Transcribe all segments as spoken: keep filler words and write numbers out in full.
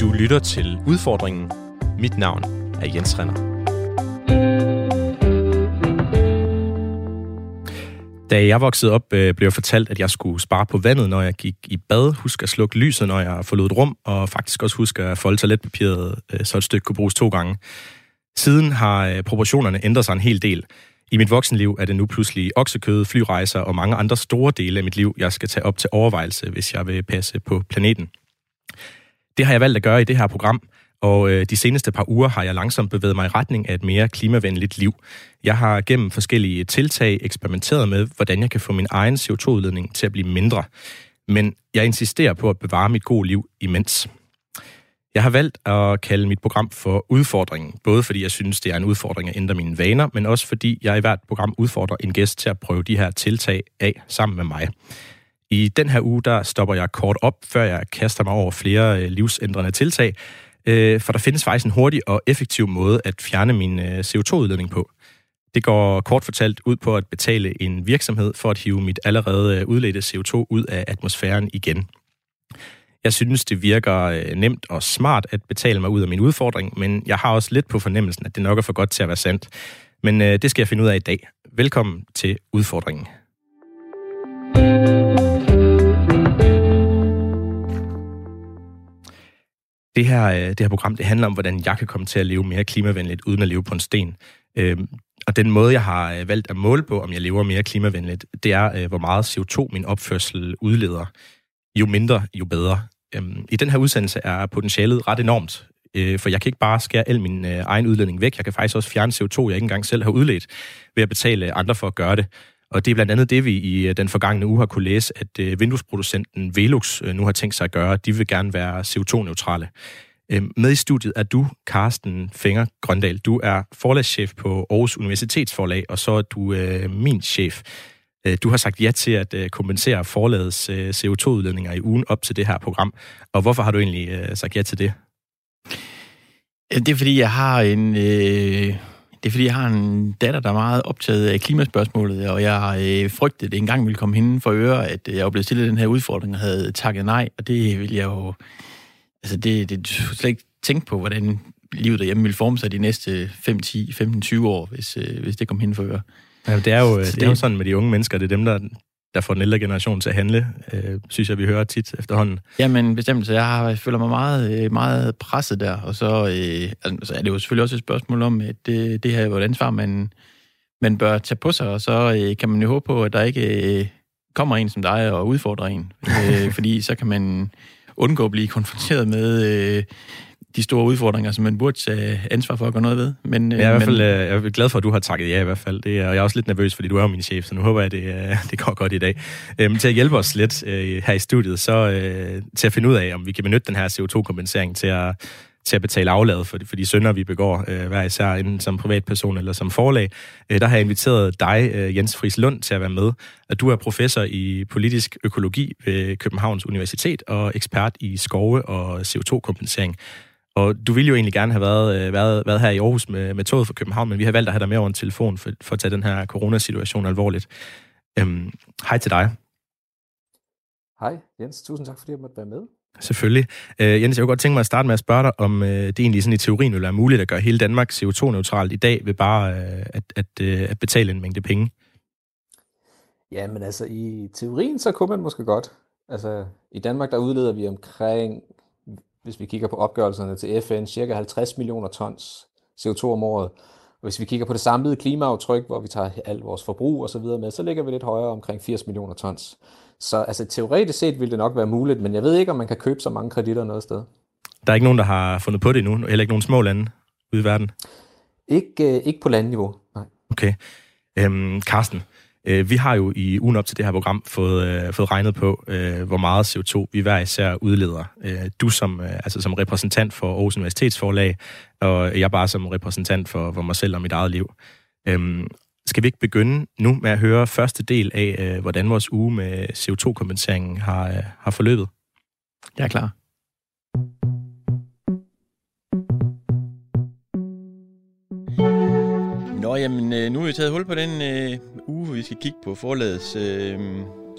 Du lytter til Udfordringen. Mit navn er Jens Rønner. Da jeg voksede op, blev jeg fortalt, at jeg skulle spare på vandet, når jeg gik i bad. Husk at slukke lyset, når jeg forlod et rum, og faktisk også husk at folde toiletpapiret, så et stykke kunne bruges to gange. Siden har proportionerne ændret sig en hel del. I mit voksenliv er det nu pludselig oksekød, flyrejser og mange andre store dele af mit liv, jeg skal tage op til overvejelse, hvis jeg vil passe på planeten. Det har jeg valgt at gøre i det her program, og de seneste par uger har jeg langsomt bevæget mig i retning af et mere klimavenligt liv. Jeg har gennem forskellige tiltag eksperimenteret med, hvordan jeg kan få min egen C O to-udledning til at blive mindre. Men jeg insisterer på at bevare mit gode liv imens. Jeg har valgt at kalde mit program for Udfordringen, både fordi jeg synes, det er en udfordring at ændre mine vaner, men også fordi jeg i hvert program udfordrer en gæst til at prøve de her tiltag af sammen med mig. I den her uge, der stopper jeg kort op, før jeg kaster mig over flere livsændrende tiltag, for der findes faktisk en hurtig og effektiv måde at fjerne min C O to-udledning på. Det går kort fortalt ud på at betale en virksomhed for at hive mit allerede udledte C O to ud af atmosfæren igen. Jeg synes, det virker nemt og smart at betale mig ud af min udfordring, men jeg har også lidt på fornemmelsen, at det nok er for godt til at være sandt. Men det skal jeg finde ud af i dag. Velkommen til Udfordringen. Det her, det her program, det handler om, hvordan jeg kan komme til at leve mere klimavenligt, uden at leve på en sten. Og den måde, jeg har valgt at måle på, om jeg lever mere klimavenligt, det er, hvor meget C O to min opførsel udleder. Jo mindre, jo bedre. I den her udsendelse er potentialet ret enormt, for jeg kan ikke bare skære al min egen udledning væk. Jeg kan faktisk også fjerne C O to, jeg ikke engang selv har udledt, ved at betale andre for at gøre det. Og det er blandt andet det, vi i den forgangne uge har kunne læse, at vinduesproducenten Velux nu har tænkt sig at gøre. De vil gerne være C O to-neutrale. Med i studiet er du, Carsten Fenger-Grøndahl. Du er forlagschef på Aarhus Universitetsforlag, og så er du øh, min chef. Du har sagt ja til at kompensere forlagets C O to-udledninger i ugen op til det her program. Og hvorfor har du egentlig sagt ja til det? Det er, fordi jeg har en... Øh Det er, fordi jeg har en datter, der er meget optaget af klimaspørgsmålet, og jeg øh, frygtede, det engang ville komme hende for øre, at jeg var blevet stillet den her udfordring og havde takket nej, og det ville jeg jo... Altså, det, det slet ikke tænke på, hvordan livet derhjemme ville forme sig de næste fem, ti, femten, tyve år, hvis, øh, hvis det kom hende for øre. Ja, det er jo, det det er jo sådan med de unge mennesker, det er dem, der... der får den ældre generation til at handle, øh, synes jeg, vi hører tit efterhånden. Jamen, bestemt. Så jeg, har, jeg føler mig meget, meget presset der, og så øh, altså, er det jo selvfølgelig også et spørgsmål om, at det, det her er et ansvar, man, man bør tage på sig, og så øh, kan man jo håbe på, at der ikke øh, kommer en som dig og udfordrer en, øh, fordi så kan man undgå at blive konfronteret med... Øh, de store udfordringer, som man burde tage ansvar for at gøre noget ved. Men, jeg, er i hvert fald, jeg er glad for, at du har takket ja i hvert fald. Det er, og jeg er også lidt nervøs, fordi du er jo min chef, så nu håber jeg, at det, det går godt i dag. Øhm, til at hjælpe os lidt øh, her i studiet, så øh, til at finde ud af, om vi kan benytte den her C O to-kompensering til at, til at betale aflaget for, for de synder, vi begår, øh, hver især enten som privatperson eller som forlag. Øh, der har jeg inviteret dig, øh, Jens Friis Lund, til at være med. Du er professor i politisk økologi ved Københavns Universitet og ekspert i skove og C O to-kompensering. Og du ville jo egentlig gerne have været, været, været her i Aarhus med, med toget fra København, men vi har valgt at have dig med over en telefon for, for at tage den her coronasituation alvorligt. Øhm, hej til dig. Hej Jens, tusind tak fordi jeg måtte være med. Selvfølgelig. Øh, Jens, jeg kunne godt tænke mig at starte med at spørge dig, om øh, det egentlig sådan i teorien ville være muligt at gøre hele Danmark C O to-neutralt i dag ved bare øh, at, at, øh, at betale en mængde penge. Ja, men altså i teorien så kunne man måske godt. Altså i Danmark der udleder vi omkring... Hvis vi kigger på opgørelserne til F N, cirka halvtreds millioner tons C O to om året. Og hvis vi kigger på det samlede klimaaftryk, hvor vi tager alt vores forbrug og så videre med, så ligger vi lidt højere omkring firs millioner tons. Så altså, teoretisk set ville det nok være muligt, men jeg ved ikke, om man kan købe så mange kreditter noget sted. Der er ikke nogen, der har fundet på det endnu, heller ikke nogen små lande ude i verden? Ikke, ikke på landniveau, nej. Okay. Øhm, Carsten, vi har jo i ugen op til det her program fået, øh, fået regnet på, øh, hvor meget C O to vi hver især udleder. Øh, du som, øh, altså som repræsentant for Aarhus Universitetsforlag, og jeg bare som repræsentant for, for mig selv og mit eget liv. Øh, skal vi ikke begynde nu med at høre første del af, øh, hvordan vores uge med C O to-kompenseringen har, øh, har forløbet? Jeg er klar. Nå, jamen, nu har vi taget hul på den øh, uge, hvor vi skal kigge på forlagets øh,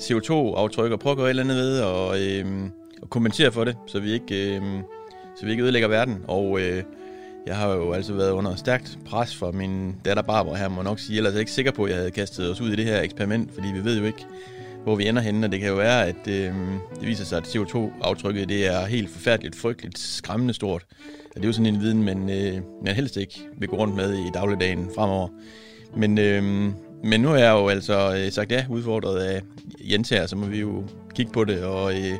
C O to-aftryk og prøve at gøre et eller andet ved og, øh, og kommentere for det, så vi ikke øh, så vi ikke ødelægger verden. Og øh, jeg har jo altså været under stærkt pres fra min datter Barbara her, må nok sige. Ellers er jeg ikke sikker på, at jeg havde kastet os ud i det her eksperiment, fordi vi ved jo ikke, hvor vi ender henne. Og det kan jo være, at øh, det viser sig, at C O to-aftrykket det er helt forfærdeligt, frygteligt, skræmmende stort. Og det er jo sådan en viden, man, øh, man helst ikke vil gå rundt med i dagligdagen fremover. Men, øh, men nu er jeg jo altså øh, sagt ja, udfordret af Jens her, så må vi jo kigge på det. Og, øh,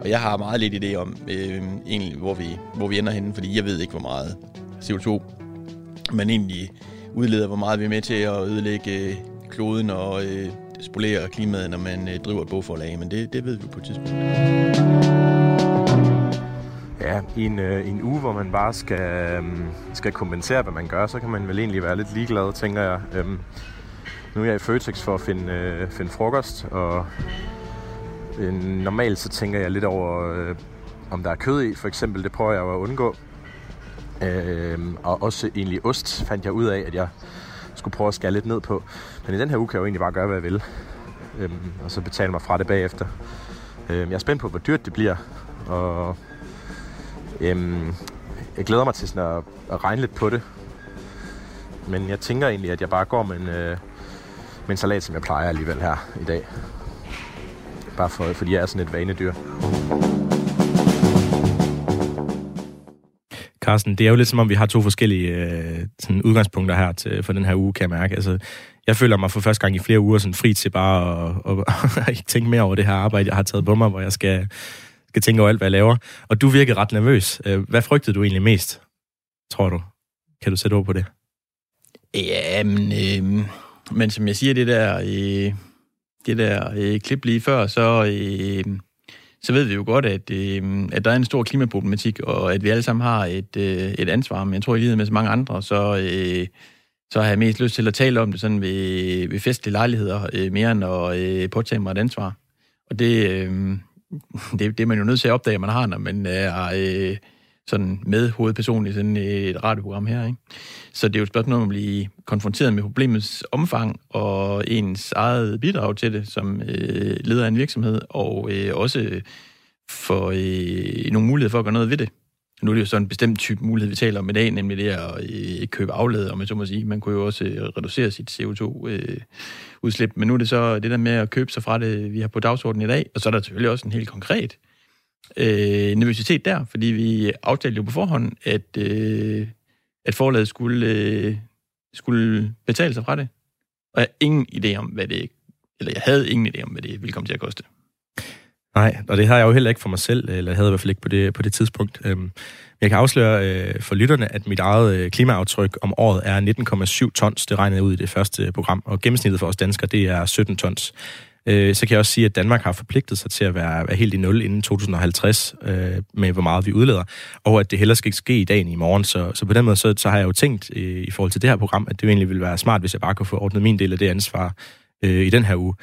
og jeg har meget lidt idé om, øh, egentlig, hvor, vi, hvor vi ender henne, fordi jeg ved ikke, hvor meget C O to man egentlig udleder, hvor meget vi er med til at ødelægge øh, kloden og øh, spolere klimaet, når man øh, driver et bogforlag. Men det, det ved vi på et tidspunkt. Ja, i en, øh, en uge, hvor man bare skal, øh, skal kompensere, hvad man gør, så kan man vel egentlig være lidt ligeglad, tænker jeg. Øh, nu er jeg i Føtex for at finde, øh, finde frokost, og øh, normalt så tænker jeg lidt over, øh, om der er kød i, for eksempel. Det prøver jeg jo at undgå. Øh, og også egentlig ost fandt jeg ud af, at jeg skulle prøve at skære lidt ned på. Men i den her uge kan jeg jo egentlig bare gøre, hvad jeg vil. Øh, og så betale mig fra det bagefter. Øh, jeg er spændt på, hvor dyrt det bliver, og Øhm, jeg glæder mig til sådan at, at regne lidt på det. Men jeg tænker egentlig, at jeg bare går med en, øh, med en salat, som jeg plejer alligevel her i dag. Bare for, fordi jeg er sådan et vanedyr. Carsten, det er jo lidt som om, vi har to forskellige øh, sådan udgangspunkter her til, for den her uge, kan jeg mærke. Altså, jeg føler mig for første gang i flere uger sådan fri til bare at og, og ikke tænke mere over det her arbejde, jeg har taget på mig, hvor jeg skal... skal tænke over alt, hvad jeg laver. Og du virkede ret nervøs. Hvad frygtede du egentlig mest, tror du? Kan du sætte ord på det? Jamen, øh, men som jeg siger, det der, øh, det der øh, klip lige før, så, øh, så ved vi jo godt, at, øh, at der er en stor klimaproblematik, og at vi alle sammen har et, øh, et ansvar. Men jeg tror, i lighed med så mange andre, så, øh, så har jeg mest lyst til at tale om det sådan ved, ved festlige lejligheder, øh, mere end at øh, påtage mig et ansvar. Og det... Øh, Det, det er man jo nødt til at opdage, at man har, når man er øh, sådan med hovedperson i sådan et radioprogram her, ikke? Så det er jo et spørgsmål om at blive konfronteret med problemets omfang og ens eget bidrag til det, som øh, leder af en virksomhed, og øh, også for øh, nogle muligheder for at gøre noget ved det. Nu er det jo sådan en bestemt type mulighed, vi taler om i dag, nemlig det at øh, købe aflad, om man så må sige. Man kunne jo også øh, reducere sit C O to-udslip, øh, men nu er det så det der med at købe sig fra det, vi har på dagsordenen i dag. Og så er der selvfølgelig også en helt konkret øh, nervøsitet der, fordi vi aftalte jo på forhånd, at, øh, at forlaget skulle, øh, skulle betale sig fra det. Og jeg havde ingen idé om, hvad det, eller jeg havde ingen idé om, hvad det ville komme til at koste. Nej, og det har jeg jo heller ikke for mig selv, eller havde jeg i hvert fald ikke på det, på det tidspunkt. Jeg kan afsløre for lytterne, at mit eget klimaaftryk om året er nitten komma syv tons. Det regnede ud i det første program, og gennemsnittet for os danskere, det er sytten tons. Så kan jeg også sige, at Danmark har forpligtet sig til at være, være helt i nul inden to tusind og halvtreds med, hvor meget vi udleder, og at det heller skal ikke ske i dag end i morgen. Så, så på den måde så, så har jeg jo tænkt i forhold til det her program, at det egentlig ville være smart, hvis jeg bare kunne få ordnet min del af det ansvar i den her uge.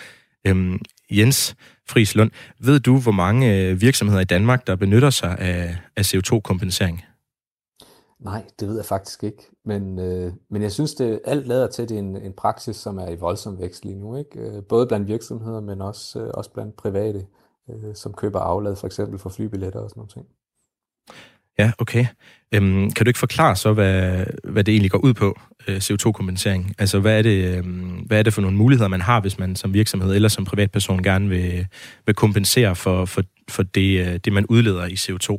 Jens Friis Lund, ved du, hvor mange virksomheder i Danmark, der benytter sig af, af C O to-kompensering? Nej, det ved jeg faktisk ikke. Men, øh, men jeg synes, det alt lader til, at det er en, en praksis, som er i voldsom vækst lige nu, ikke? Både blandt virksomheder, men også, øh, også blandt private, øh, som køber aflad for eksempel for flybilletter og sådan noget ting. Ja, okay. Øhm, kan du ikke forklare så, hvad, hvad det egentlig går ud på, øh, C O to-kompensering? Altså, hvad er, det, øh, hvad er det for nogle muligheder, man har, hvis man som virksomhed eller som privatperson gerne vil, vil kompensere for, for, for det, det, man udleder i C O to?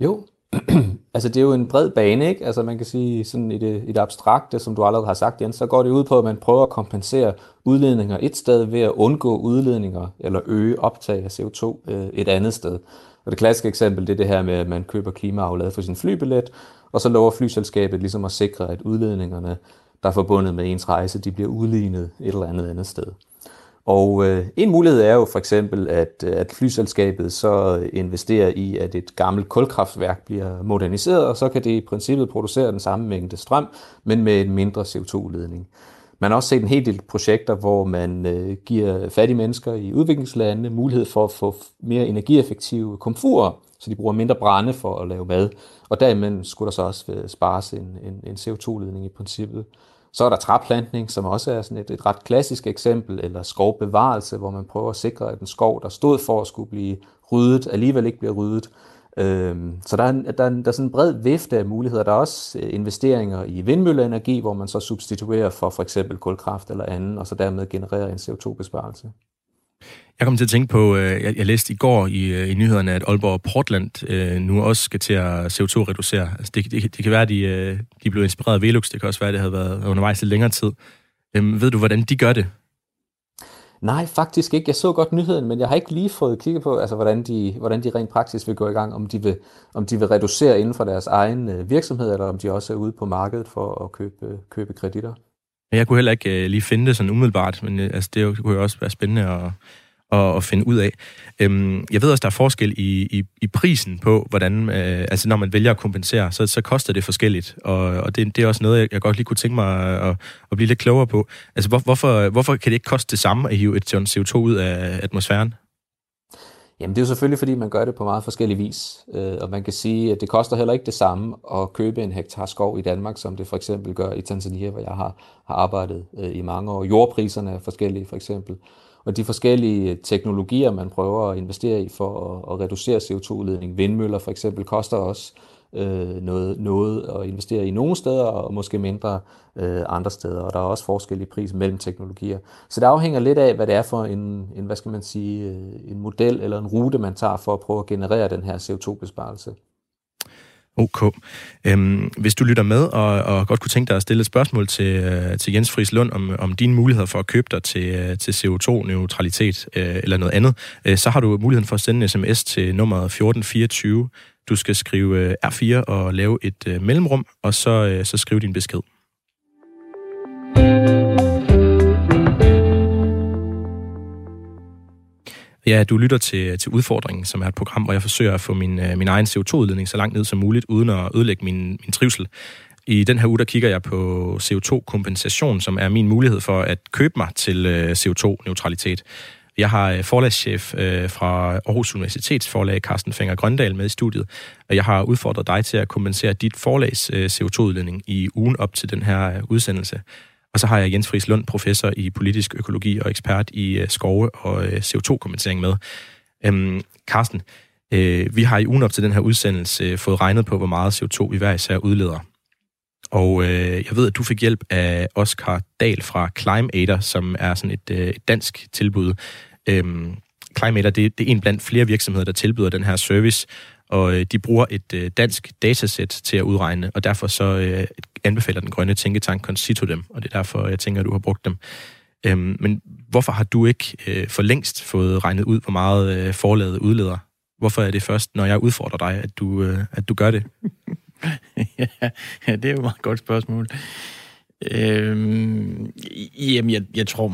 Jo, altså det er jo en bred bane, ikke? Altså man kan sige, sådan i det, i det abstrakte, som du allerede har sagt, Jens, så går det ud på, at man prøver at kompensere udledninger et sted ved at undgå udledninger eller øge optag af C O to øh, et andet sted. Og det klassiske eksempel, det er det her med, at man køber klimaaflad for sin flybillet, og så lover flyselskabet ligesom at sikre, at udledningerne, der er forbundet med ens rejse, de bliver udlignet et eller andet andet sted. Og øh, en mulighed er jo for eksempel, at, at flyselskabet så investerer i, at et gammelt kulkraftværk bliver moderniseret, og så kan det i princippet producere den samme mængde strøm, men med en mindre C O to-udledning. Man har også set en hel del projekter, hvor man øh, giver fattige mennesker i udviklingslandene mulighed for at få mere energieffektive komfurer, så de bruger mindre brænde for at lave mad. Og derimellem skulle der så også spares en, en, en C O to-udledning i princippet. Så er der træplantning, som også er sådan et, et ret klassisk eksempel, eller skovbevarelse, hvor man prøver at sikre, at en skov, der stod for at skulle blive ryddet, alligevel ikke bliver ryddet. Så der er, en, der, er en, der er sådan en bred vifte af muligheder. Der er også investeringer i vindmølleenergi, hvor man så substituerer for for eksempel kulkraft eller andet, og så dermed genererer en C O to-besparelse. Jeg kom til at tænke på, jeg, jeg læste i går i, i nyhederne, at Aalborg Portland øh, nu også skal til at C O to-reducere. Altså det, det, det kan være, at de, de blev inspireret af Velux, det kan også være, at det havde været undervejs lidt længere tid. Øhm, ved du, hvordan de gør det? Nej, faktisk ikke. Jeg så godt nyheden, men jeg har ikke lige fået kigget på, altså, hvordan, de, hvordan de rent praktisk vil gå i gang, om de vil, om de vil reducere inden for deres egen virksomhed, eller om de også er ude på markedet for at købe, købe kreditter. Jeg kunne heller ikke lige finde det sådan umiddelbart, men altså, det kunne jo også være spændende at, at, at finde ud af. Jeg ved også, der er forskel i, i, i prisen på, hvordan, altså når man vælger at kompensere, så, så koster det forskelligt, og, og det, det er også noget, jeg godt lige kunne tænke mig at, at blive lidt klogere på. Altså hvor, hvorfor, hvorfor kan det ikke koste det samme at hive et ton C O to ud af atmosfæren? Jamen det er jo selvfølgelig, fordi man gør det på meget forskellig vis, og man kan sige, at det koster heller ikke det samme at købe en hektar skov i Danmark, som det for eksempel gør i Tanzania, hvor jeg har, har arbejdet i mange år. Jordpriserne er forskellige for eksempel, og de forskellige teknologier, man prøver at investere i for at, at reducere C O to-udledning, vindmøller for eksempel, koster også øh, noget, noget at investere i nogle steder, og måske mindre øh, andre steder, og der er også forskellige priser mellem teknologier. Så det afhænger lidt af, hvad det er for en, en, hvad skal man sige, en model eller en rute, man tager for at prøve at generere den her C O to-besparelse. Okay. Øhm, hvis du lytter med og, og godt kunne tænke dig at stille et spørgsmål til, til Jens Friis Lund om, om dine muligheder for at købe dig til, til C O to-neutralitet øh, eller noget andet, øh, så har du muligheden for at sende en sms til nummeret fjorten fireogtyve. Du skal skrive R fire og lave et øh, mellemrum, og så, øh, så skriv din besked. Ja, du lytter til, til Udfordringen, som er et program, hvor jeg forsøger at få min, min egen C O to-udledning så langt ned som muligt, uden at ødelægge min, min trivsel. I den her uge, der kigger jeg på C O to-kompensation, som er min mulighed for at købe mig til C O to-neutralitet. Jeg har forlagschef fra Aarhus Universitetsforlag, Carsten Fenger-Grøndahl, med i studiet, og jeg har udfordret dig til at kompensere dit forlags C O to-udledning i ugen op til den her udsendelse. Og så har jeg Jens Friis Lund, professor i politisk økologi og ekspert i skove og C O to-kompensering med. Øhm, Carsten, øh, vi har i ugen op til den her udsendelse fået regnet på, hvor meget C O to vi hver især udleder. Og øh, jeg ved, at du fik hjælp af Oscar Dahl fra Climator, som er sådan et, øh, et dansk tilbud. Øhm, Climator, det, det er en blandt flere virksomheder, der tilbyder den her service, og øh, de bruger et øh, dansk datasæt til at udregne, og derfor så øh, anbefaler den grønne tænketank Concito dem, og det er derfor, jeg tænker, at du har brugt dem. Øhm, men hvorfor har du ikke øh, for længst fået regnet ud, hvor meget øh, forlaget udleder? Hvorfor er det først, når jeg udfordrer dig, at du, øh, at du gør det? Ja, det er jo et meget godt spørgsmål. Øhm, jamen, jeg, jeg tror...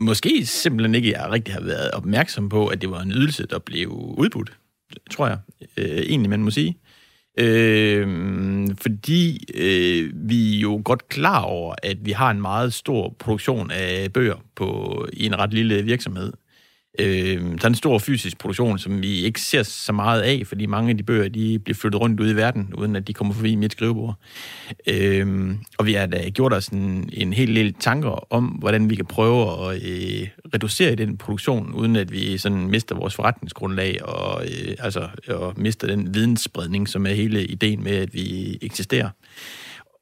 Måske simpelthen ikke, jeg rigtig har været opmærksom på, at det var en ydelse, der blev udbudt, tror jeg, øh, egentlig man må sige. Øh, fordi øh, vi er jo godt klar over, at vi har en meget stor produktion af bøger på, i en ret lille virksomhed. Øh, der er en stor fysisk produktion, som vi ikke ser så meget af, fordi mange af de bøger, de bliver flyttet rundt ud i verden, uden at de kommer forbi mit skrivebord. Øh, og vi har da gjort os en, en hel del tanker om, hvordan vi kan prøve at øh, reducere den produktion, uden at vi sådan mister vores forretningsgrundlag og, øh, altså, og mister den vidensspredning, som er hele ideen med, at vi eksisterer.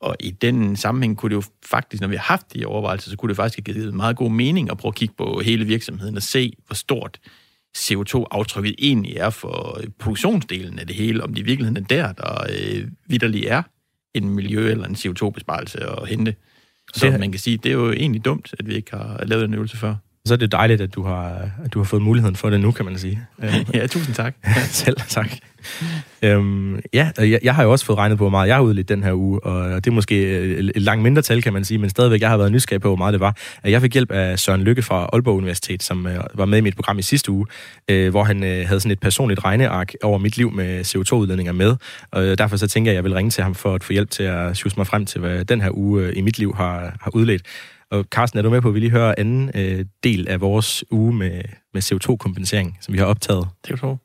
Og i den sammenhæng kunne det jo faktisk, når vi har haft de overvejelser, så kunne det faktisk have givet meget god mening at prøve at kigge på hele virksomheden og se, hvor stort C O to-aftrykket egentlig er for produktionsdelen af det hele, om det i virkeligheden er der, der øh, vitterlig er en miljø- eller en C O to-besparelse at hente. Så det, man kan sige, det er jo egentlig dumt, at vi ikke har lavet en øvelse før. Så er det dejligt, at du har, at du har fået muligheden for det nu, kan man sige. Ja, tusind tak. Selv tak. Øhm, ja, jeg, jeg har jo også fået regnet på, hvor meget jeg har udledt den her uge, og det er måske et langt mindre tal, kan man sige, men stadigvæk, jeg har været nysgerrig på, hvor meget det var. Jeg fik hjælp af Søren Lykke fra Aalborg Universitet, som var med i mit program i sidste uge, øh, hvor han øh, havde sådan et personligt regneark over mit liv med C O to-udledninger med, og derfor så tænker jeg, at jeg vil ringe til ham for at få hjælp til at sjusse mig frem til, hvad den her uge øh, i mit liv har, har udledt. Og Carsten, er du med på, at vi lige hører anden øh, del af vores uge med, med C O to-kompensering, som vi har optaget? Det er jo så.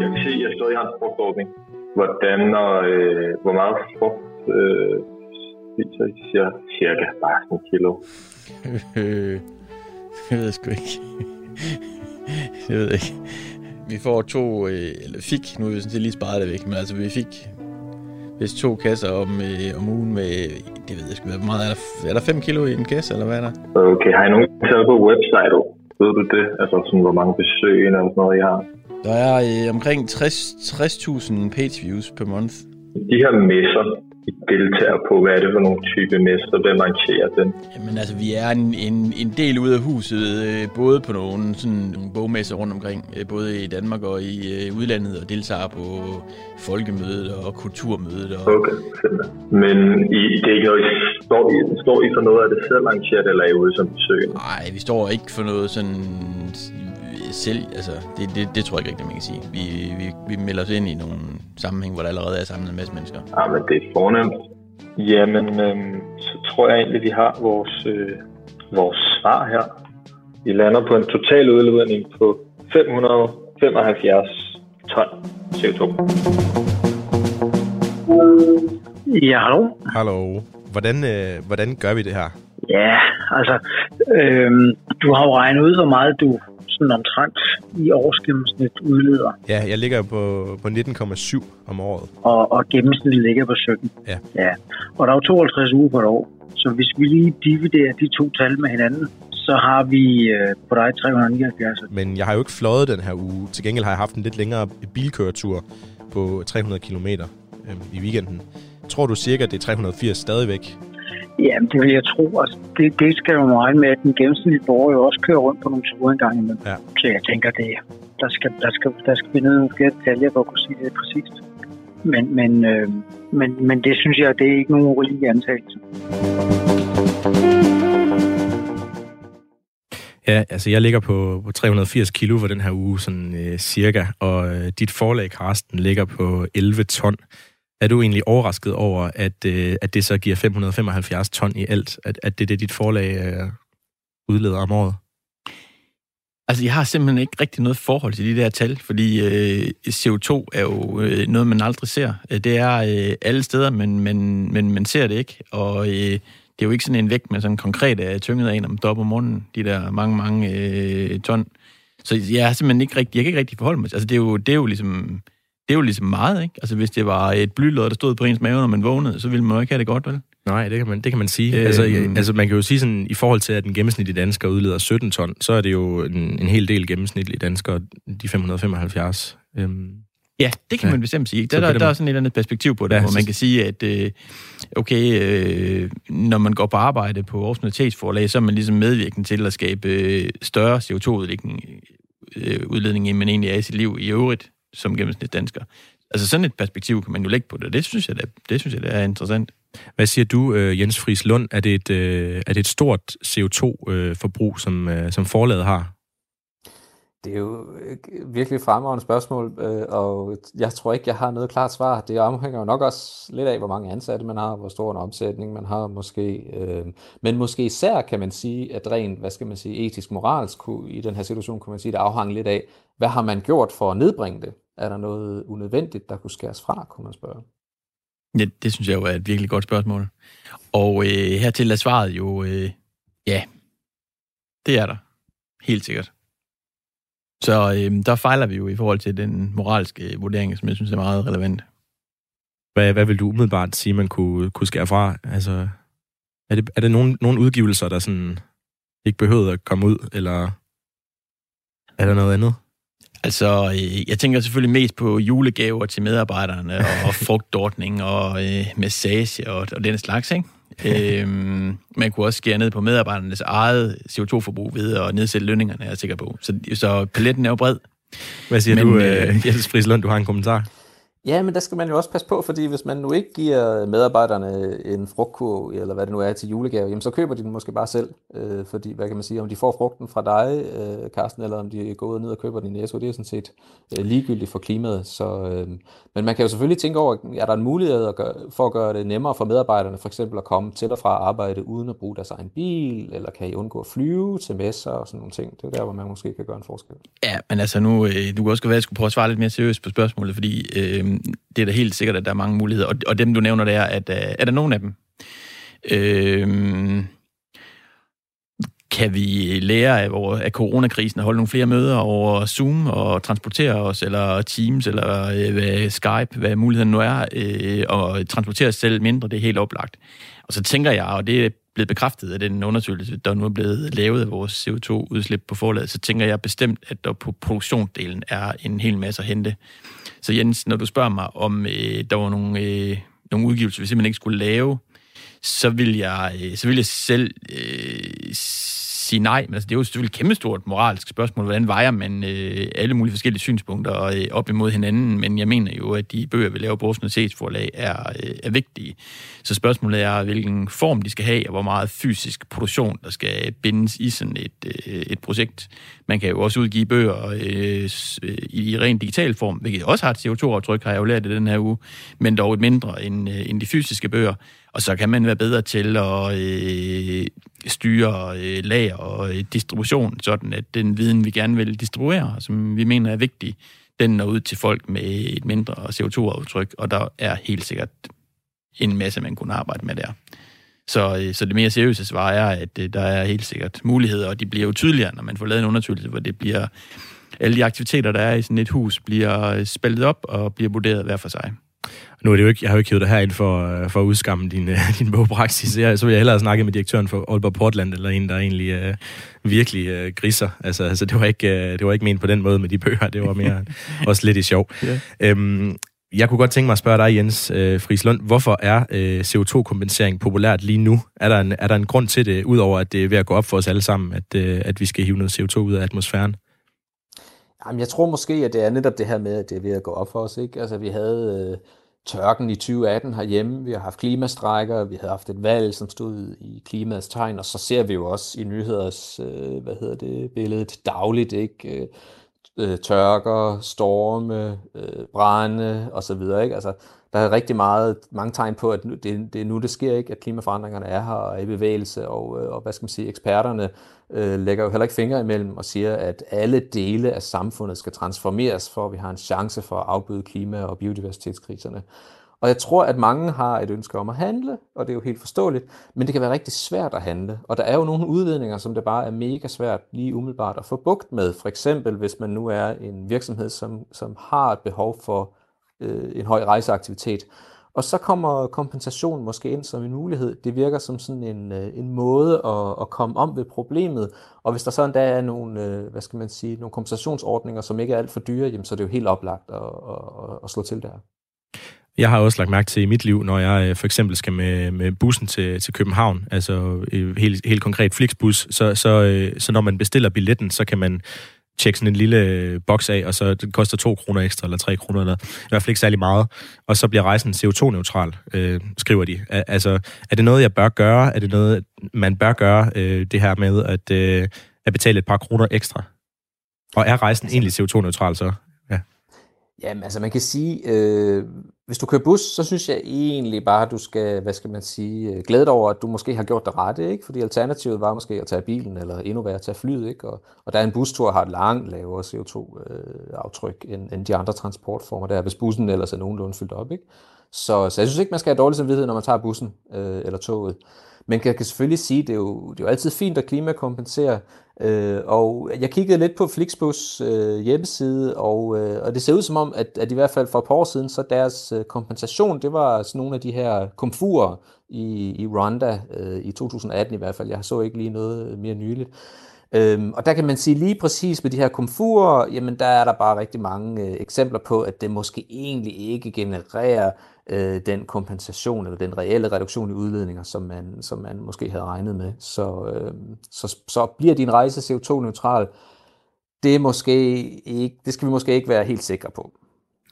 Jeg kan se, at jeg stadig har en frugtordning. Hvordan og øh, hvor meget frugt øh, spiser jeg? Cirka bare en kilo. Det ved jeg sgu ikke. Det ved jeg ikke. Vi får to, eller fik, nu har vi sådan set lige sparet det væk, men altså vi fik hvis to kasser om, øh, om ugen med, det ved jeg sgu, hvor meget er der, er der fem kilo i en kasse, eller hvad er der? Okay, har I nogen taget på website? Ved du det? Altså sådan, hvor mange besøgende og sådan noget, I har? Der er øh, omkring tres tusind page views per måned. De her messer, I deltager på, hvad er det for nogle type messer, hvem arrangerer den? Jamen altså, vi er en, en, en del ude af huset, øh, både på nogle sådan, bogmesser rundt omkring, øh, både i Danmark og i øh, udlandet, og deltager på folkemødet og kulturmødet. Og... Okay, simpelthen. Men I, det er ikke noget, I står, I, står I for noget af det selv arrangeret, eller er I ude som besøgende? Nej, vi står ikke for noget sådan... Selv, altså, det, det, det tror jeg ikke rigtig, man kan sige. Vi, vi, vi melder os ind i nogle sammenhæng, hvor der allerede er samlet en masse mennesker. Ja, men det er fornemt. Jamen, øhm, så tror jeg egentlig, vi har vores, øh, vores svar her. Vi lander på en total udledning på fem hundrede og femoghalvfjerds ton C O to. Ja, hallo. Hallo. Hvordan, øh, hvordan gør vi det her? Ja, altså, øh, du har jo regnet ud, hvor meget du... omtrent i årsgennemsnit udleder. Ja, jeg ligger på, på nitten komma syv om året. Og, og gennemsnittet ligger på sytten. Ja. Ja. Og der er jo tooghalvtreds uger på et år. Så hvis vi lige dividerer de to tal med hinanden, så har vi øh, på dig tre hundrede og nioghalvfjerds. Men jeg har jo ikke fløjet den her uge. Til gengæld har jeg haft en lidt længere bilkøretur på tre hundrede kilometer øh, i weekenden. Tror du cirka, at det er tre hundrede og firs stadigvæk? Jamen, det vil jeg tro. Altså, det, det skal jo meget med, at den gennemsnitlige borger jo også kører rundt på nogle ture en gang imellem. Ja. Så jeg tænker, det, der skal der skal, der skal finde nogle flere detaljer for at kunne sige det præcist. Men, men, øh, men, men det synes jeg, det er ikke nogen urimelig antagelse. Ja, altså jeg ligger på, på tre hundrede og firs kilo for den her uge, sådan øh, cirka. Og øh, dit forlag, Carsten, ligger på elleve ton. Er du egentlig overrasket over, at, øh, at det så giver fem hundrede og femoghalvfjerds ton i alt? At, at det er det, dit forlag øh, udleder om året? Altså, jeg har simpelthen ikke rigtig noget forhold til de der tal, fordi øh, C O to er jo øh, noget, man aldrig ser. Det er øh, alle steder, men, men, men man ser det ikke. Og øh, det er jo ikke sådan en vægt, man sådan konkret er tynget af en om dop om morgenen, de der mange, mange øh, ton. Så jeg har simpelthen ikke rigtig, jeg kan ikke rigtig forholde mig til. Altså, det er jo, det er jo ligesom... Det er jo ligesom meget, ikke? Altså, hvis det var et blylod, der stod på ens mave, når man vågnede, så ville man jo ikke have det godt, vel? Nej, det kan man, det kan man sige. Øh, altså, jeg, altså, man kan jo sige sådan, i forhold til, at den gennemsnitlige dansker udleder sytten ton, så er det jo en, en hel del gennemsnitlige danskere, de fem hundrede og femoghalvfjerds. Øhm, ja, det kan ja. man bestemt sige. Der, der, der er sådan et eller andet perspektiv på det, ja, hvor man kan sige, at øh, okay, øh, når man går på arbejde på Aarhus Universitetsforlag, så er man ligesom medvirkende til at skabe øh, større C O to-udledning, end man egentlig er i sit liv i øvrigt, som gennemsnit dansker. Altså sådan et perspektiv kan man jo lægge på det. Det synes jeg, det, det synes jeg det er interessant. Hvad siger du, Jens Friis Lund? Er det et, er det et stort C O to-forbrug, som, som forlaget har? Det er jo virkelig et fremragende spørgsmål, og jeg tror ikke, jeg har noget klart svar. Det afhænger jo nok også lidt af, hvor mange ansatte man har, hvor stor en omsætning man har måske. Men måske især kan man sige, at rent, hvad skal man sige, etisk-moralsk i den her situation, kan man sige, det afhænger lidt af, hvad har man gjort for at nedbringe det? Er der noget unødvendigt, der kunne skæres fra, kunne man spørge? Ja, det synes jeg jo er et virkelig godt spørgsmål. Og øh, hertil er svaret jo, øh, ja, det er der. Helt sikkert. Så øh, der fejler vi jo i forhold til den moralske vurdering, som jeg synes er meget relevant. Hvad, hvad vil du umiddelbart sige, man kunne, kunne skære fra? Altså, er det, er det nogen, nogen udgivelser, der sådan ikke behøvede at komme ud, eller er der noget andet? Altså, øh, jeg tænker selvfølgelig mest på julegaver til medarbejderne, og, og frugtordning, og øh, massage, og, og den slags, ikke? øhm, man kunne også skære ned på medarbejdernes eget C O to-forbrug ved at nedsætte lønningerne, er jeg sikker på. Så, så paletten er jo bred. Hvad siger men, du, øh, Jens Friis Lund, du har en kommentar? Ja, men der skal man jo også passe på, fordi hvis man nu ikke giver medarbejderne en frugtkurv, eller hvad det nu er, til julegave, jamen så køber de den måske bare selv. Øh, fordi, hvad kan man sige, om de får frugten fra dig, øh, Carsten, eller om de er gået ned og køber den i Netto, det er sådan set øh, ligegyldigt for klimaet. Så, øh, men man kan jo selvfølgelig tænke over, er der en mulighed at gøre, for at gøre det nemmere for medarbejderne, for eksempel at komme til og fra arbejde uden at bruge deres egen bil, eller kan I undgå at flyve til messer og sådan nogle ting. Det er jo der, hvor man måske kan gøre en forskel. Ja, men altså nu, øh, du kan også godt være, at jeg skulle prøve at svare lidt mere seriøst på spørgsmålet, fordi... Øh, det er da helt sikkert, at der er mange muligheder. Og dem, du nævner, der er, at er der nogen af dem? Øh, Kan vi lære af, af coronakrisen at holde nogle flere møder over Zoom og transportere os, eller Teams, eller øh, hvad Skype, hvad muligheden nu er, øh, og transportere os selv mindre? Det er helt oplagt. Og så tænker jeg, og det er blevet bekræftet af den undersøgelse, der nu er blevet lavet af vores C O to-udslip på forlaget, så tænker jeg bestemt, at der på produktionsdelen er en hel masse at hente. Så Jens, når du spørger mig, om øh, der var nogle, øh, nogle udgivelser, vi simpelthen ikke skulle lave, så vil jeg, øh, så vil jeg selv øh, sige nej. Men altså, det er jo selvfølgelig et kæmpestort moralsk spørgsmål, hvordan vejer man øh, alle mulige forskellige synspunkter øh, op imod hinanden, men jeg mener jo, at de bøger, vi laver på Aarhus Universitetsforlag, er, øh, er vigtige. Så spørgsmålet er, hvilken form de skal have, og hvor meget fysisk produktion, der skal bindes i sådan et, øh, et projekt. Man kan jo også udgive bøger øh, i rent digital form, hvilket også har et C O to-aftryk, har jeg jo lært det den her uge, men dog et mindre end, øh, end de fysiske bøger. Og så kan man være bedre til at øh, styre øh, lager og øh, distribution, sådan at den viden, vi gerne vil distribuere, som vi mener er vigtig, den når ud til folk med et mindre C O to-aftryk, og der er helt sikkert en masse, man kunne arbejde med der. Så, øh, så det mere seriøse svar er, at øh, der er helt sikkert muligheder, og de bliver jo tydeligere, når man får lavet en undersøgelse, hvor det bliver, alle de aktiviteter, der er i sådan et hus, bliver spaltet op og bliver vurderet hver for sig. Nu er det jo ikke, jeg har jo ikke hævet det herind for, for at udskamme din, din bogpraksis. Jeg, så vil jeg hellere snakke med direktøren for Aalborg Portland, eller en, der egentlig øh, virkelig øh, griser. Altså, altså det, var ikke, øh, det var ikke ment på den måde med de bøger, det var mere også lidt i sjov. Yeah. Øhm, jeg kunne godt tænke mig at spørge dig, Jens øh, Friis Lund, hvorfor er øh, C O to-kompensering populært lige nu? Er der, en, er der en grund til det, udover at det er ved at gå op for os alle sammen, at, øh, at vi skal hive noget C O to ud af atmosfæren? Jamen, jeg tror måske, at det er netop det her med, at det er ved at gå op for os, ikke? Altså, vi havde øh, tørken i tyve atten herhjemme, vi har haft klimastrækker, vi havde haft et valg, som stod i klimaets tegn, og så ser vi jo også i nyheders, øh, hvad hedder det, billedet dagligt, ikke? Øh, tørker, storme, øh, brande, osv., ikke? Altså, der er rigtig meget, mange tegn på, at det, det er nu, det sker, ikke? At klimaforandringerne er her og er i bevægelse, og, og hvad skal man sige, eksperterne øh, lægger jo heller ikke fingre imellem og siger, at alle dele af samfundet skal transformeres, for at vi har en chance for at afbøde klima- og biodiversitetskriserne. Og jeg tror, at mange har et ønske om at handle, og det er jo helt forståeligt, men det kan være rigtig svært at handle. Og der er jo nogle udledninger, som det bare er mega svært lige umiddelbart at få bugt med. For eksempel, hvis man nu er en virksomhed, som, som har et behov for en høj rejseaktivitet. Og så kommer kompensation måske ind som en mulighed. Det virker som sådan en, en måde at, at komme om ved problemet. Og hvis der så endda er nogle, hvad skal man sige, nogle kompensationsordninger, som ikke er alt for dyre, jamen, så er det jo helt oplagt at, at, at slå til der. Jeg har også lagt mærke til i mit liv, når jeg for eksempel skal med, med bussen til, til København, altså helt, helt konkret Flixbus, så, så, så når man bestiller billetten, så kan man tjek sådan en lille boks af, og så det koster to kroner ekstra, eller tre kroner, eller i hvert fald ikke særlig meget. Og så bliver rejsen C O to-neutral, øh, skriver de. Altså, er det noget, jeg bør gøre? Er det noget, man bør gøre, øh, det her med at, øh, at betale et par kroner ekstra? Og er rejsen egentlig C O to-neutral så? Ja. Jamen, altså man kan sige, øh, hvis du kører bus, så synes jeg egentlig bare, at du skal, hvad skal man sige, glæde dig over, at du måske har gjort det rette, ikke? Fordi alternativet var måske at tage bilen, eller endnu værre at tage flyet, ikke? Og, og der er en bustur, har et langt lavere C O to-aftryk end, end de andre transportformer der, hvis bussen ellers er nogenlunde fyldt op, ikke? Så, så jeg synes ikke, man skal have dårlig samvittighed, når man tager bussen øh, eller toget. Men jeg kan selvfølgelig sige, at det er jo, det er jo altid fint at klimakompensere. Øh, og jeg kiggede lidt på Flixbus øh, hjemmeside, og, øh, og det ser ud som om, at, at i hvert fald for et par år siden, så deres øh, kompensation, det var sådan nogle af de her komfurer i, i Rwanda øh, i to tusind og atten i hvert fald. Jeg så ikke lige noget mere nyligt. Øhm, og der kan man sige lige præcis med de her komfurer, jamen der er der bare rigtig mange øh, eksempler på, at det måske egentlig ikke genererer øh, den kompensation eller den reelle reduktion i udledninger, som man, som man måske havde regnet med. Så, øh, så, så bliver din rejse C O to-neutral, det, måske ikke, det skal vi måske ikke være helt sikre på.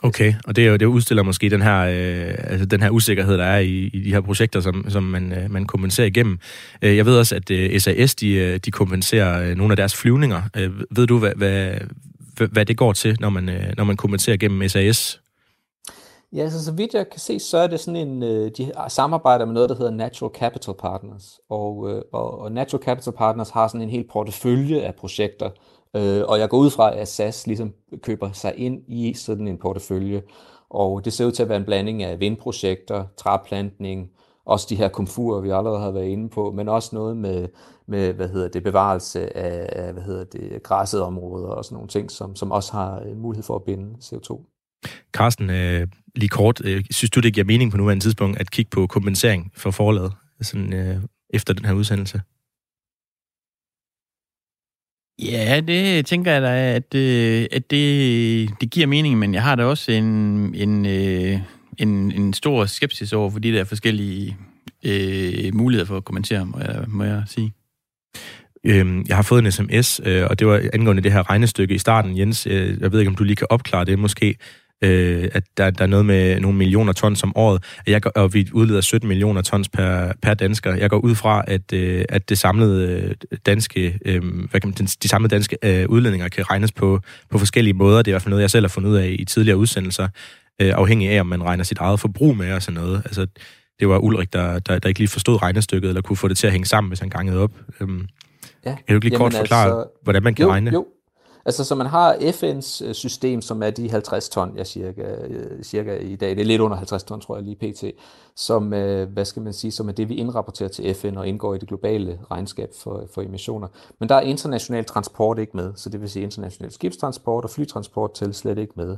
Okay, og det, det udstiller måske den her, øh, altså den her usikkerhed, der er i, i de her projekter, som, som man, øh, man kompenserer igennem. Jeg ved også, at øh, S A S de, de kompenserer nogle af deres flyvninger. Øh, ved du, hvad, hvad, hvad det går til, når man, øh, når man kompenserer gennem S A S? Ja, altså, så vidt jeg kan se, så er det sådan en, de samarbejder med noget, der hedder Natural Capital Partners. Og, og, og Natural Capital Partners har sådan en hel portefølje af projekter, og jeg går ud fra, at S A S ligesom køber sig ind i sådan en portefølje. Og det ser ud til at være en blanding af vindprojekter, træplantning også de her komfurer, vi allerede har været inde på, men også noget med, med hvad hedder det, bevarelse af hvad hedder det, græssede områder og sådan nogle ting, som, som også har mulighed for at binde C O to. Carsten, øh, lige kort, øh, synes du, det giver mening på nuværende tidspunkt at kigge på kompensering for forlaget sådan, øh, efter den her udsendelse? Ja, det tænker jeg da, at, øh, at det, det giver mening, men jeg har da også en, en, øh, en, en stor skepsis over for de der forskellige øh, muligheder for at kommentere, må jeg, må jeg sige. Jeg har fået en sms, og det var angående det her regnestykke i starten. Jens, jeg ved ikke, om du lige kan opklare det måske, at der, der er noget med nogle millioner tons om året, jeg går, og vi udleder sytten millioner tons per, per dansker. Jeg går ud fra, at, at det samlede danske, hvad kan man, de samlede danske udledninger kan regnes på, på forskellige måder. Det er i hvert fald noget, jeg selv har fundet ud af i tidligere udsendelser, afhængig af, om man regner sit eget forbrug med og sådan noget. Altså, det var Ulrik, der, der, der ikke lige forstod regnestykket, eller kunne få det til at hænge sammen, hvis han gangede op. Ja. Kan du ikke lige kort forklare, altså, hvordan man kan jo, regne? Jo, altså så man har F N's system, som er de halvtreds ton, jeg cirka, cirka i dag, det er lidt under halvtreds ton, tror jeg lige pt, som, hvad skal man sige, som er det, vi indrapporterer til F N og indgår i det globale regnskab for, for emissioner. Men der er international transport ikke med, så det vil sige international skibstransport og flytransport til slet ikke med.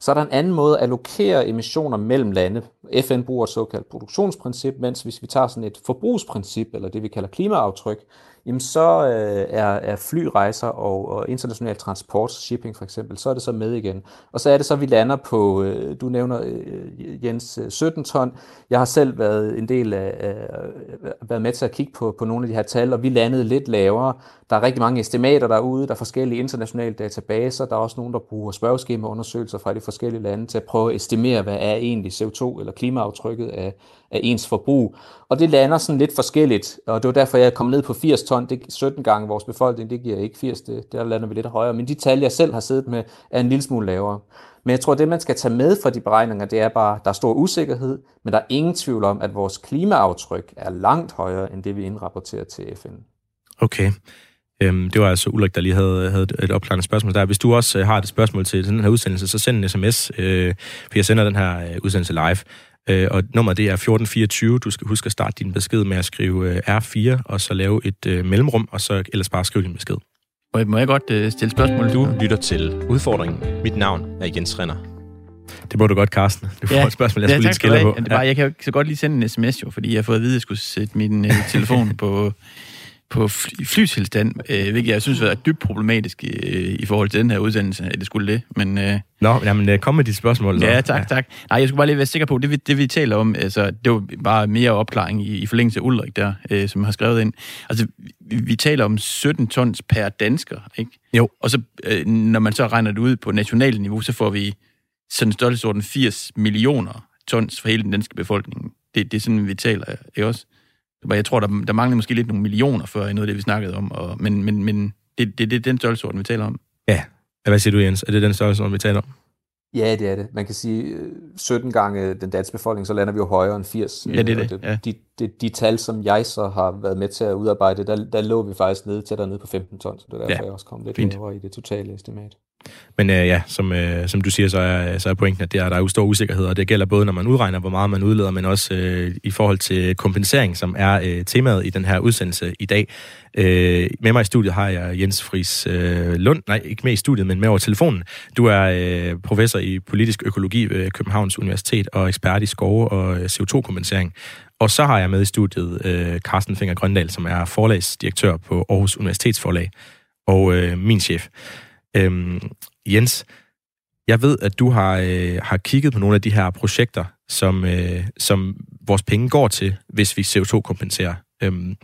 Så er der en anden måde at allokere emissioner mellem lande. F N bruger et såkaldt produktionsprincip, mens hvis vi tager sådan et forbrugsprincip, eller det vi kalder klimaaftryk, jamen så øh, er, er flyrejser og, og international transport, shipping for eksempel, så er det så med igen. Og så er det så, vi lander på, øh, du nævner øh, Jens, sytten ton. Jeg har selv været en del af, øh, været med til at kigge på, på nogle af de her tal, og vi landede lidt lavere. Der er rigtig mange estimater derude, der er forskellige internationale databaser, der er også nogen, der bruger spørgeskemaundersøgelser fra de forskellige lande til at prøve at estimere, hvad er egentlig C O to eller klimaaftrykket af, af ens forbrug. Og det lander sådan lidt forskelligt, og det var derfor, jeg kom ned på firs ton. Det sytten gange vores befolkning, det giver ikke firs, det, der lander vi lidt højere, men de tal, jeg selv har siddet med, er en lille smule lavere. Men jeg tror, det man skal tage med fra de beregninger, det er bare, der er stor usikkerhed, men der er ingen tvivl om, at vores klimaaftryk er langt højere end det, vi indrapporterer til F N. Okay. Det var altså Ulrik, der lige havde, havde et opklarende spørgsmål der. Hvis du også har et spørgsmål til den her udsendelse, så send en sms, øh, for jeg sender den her udsendelse live. Øh, og nummeret det er fjorten fireogtyve. Du skal huske at starte din besked med at skrive R fire, og så lave et øh, mellemrum, og så ellers bare skrive din besked. Må jeg godt øh, stille spørgsmål? Du lytter til Udfordringen. Mit navn er Jens Rønner. Det må du godt, Carsten. Du får ja. et spørgsmål, jeg ja, skulle lige skille på. Det bare, ja. Jeg kan jo så godt lige sende en sms, jo, fordi jeg har fået at vide, at jeg skulle sætte min øh, telefon på... på flytilstand, øh, hvilket jeg synes er dybt problematisk øh, i forhold til den her udsendelse, at det skulle det, men... Øh, Nå, jamen, øh, kom med de spørgsmål. Så. Ja, tak, ja. tak. Nej, jeg skulle bare lige være sikker på, det vi, det vi taler om, altså, det var bare mere opklaring i, i forlængelse af Ulrik der, øh, som har skrevet ind. Altså, vi, vi taler om sytten tons per dansker, ikke? Jo. Og så, øh, når man så regner det ud på nationalt niveau, så får vi sådan en størrelsesorden firs millioner tons for hele den danske befolkning. Det, det er sådan, vi taler, ikke også? Jeg tror, der, der mangler måske lidt nogle millioner før i noget af det, vi snakkede om, og, men, men, men det, det, det er den størrelsesorden, vi taler om. Ja. Hvad siger du, Jens? Er det den størrelsesorden, vi taler om? Ja, det er det. Man kan sige, sytten gange den danske befolkning, så lander vi jo højere end firs. Ja, det er det. det ja. de, de, de tal, som jeg så har været med til at udarbejde, der, der lå vi faktisk nede tættere nede på femten ton, så det er derfor, ja, jeg også kom lidt fint over i det totale estimat. Men øh, ja, som, øh, som du siger, så er, så er pointen, at det er, der er jo stor usikkerhed, og det gælder både, når man udregner, hvor meget man udleder, men også øh, i forhold til kompensering, som er øh, temaet i den her udsendelse i dag. Øh, med mig i studiet har jeg Jens Friis øh, Lund, nej, ikke med i studiet, men med over telefonen. Du er øh, professor i politisk økologi ved Københavns Universitet og ekspert i skove og øh, C O to-kompensering. Og så har jeg med i studiet øh, Carsten Fenger-Grøndahl, som er forlagsdirektør på Aarhus Universitetsforlag og øh, min chef. Øhm, Jens, jeg ved, at du har, øh, har kigget på nogle af de her projekter, som, øh, som vores penge går til, hvis vi C O to-kompenserer. Øhm,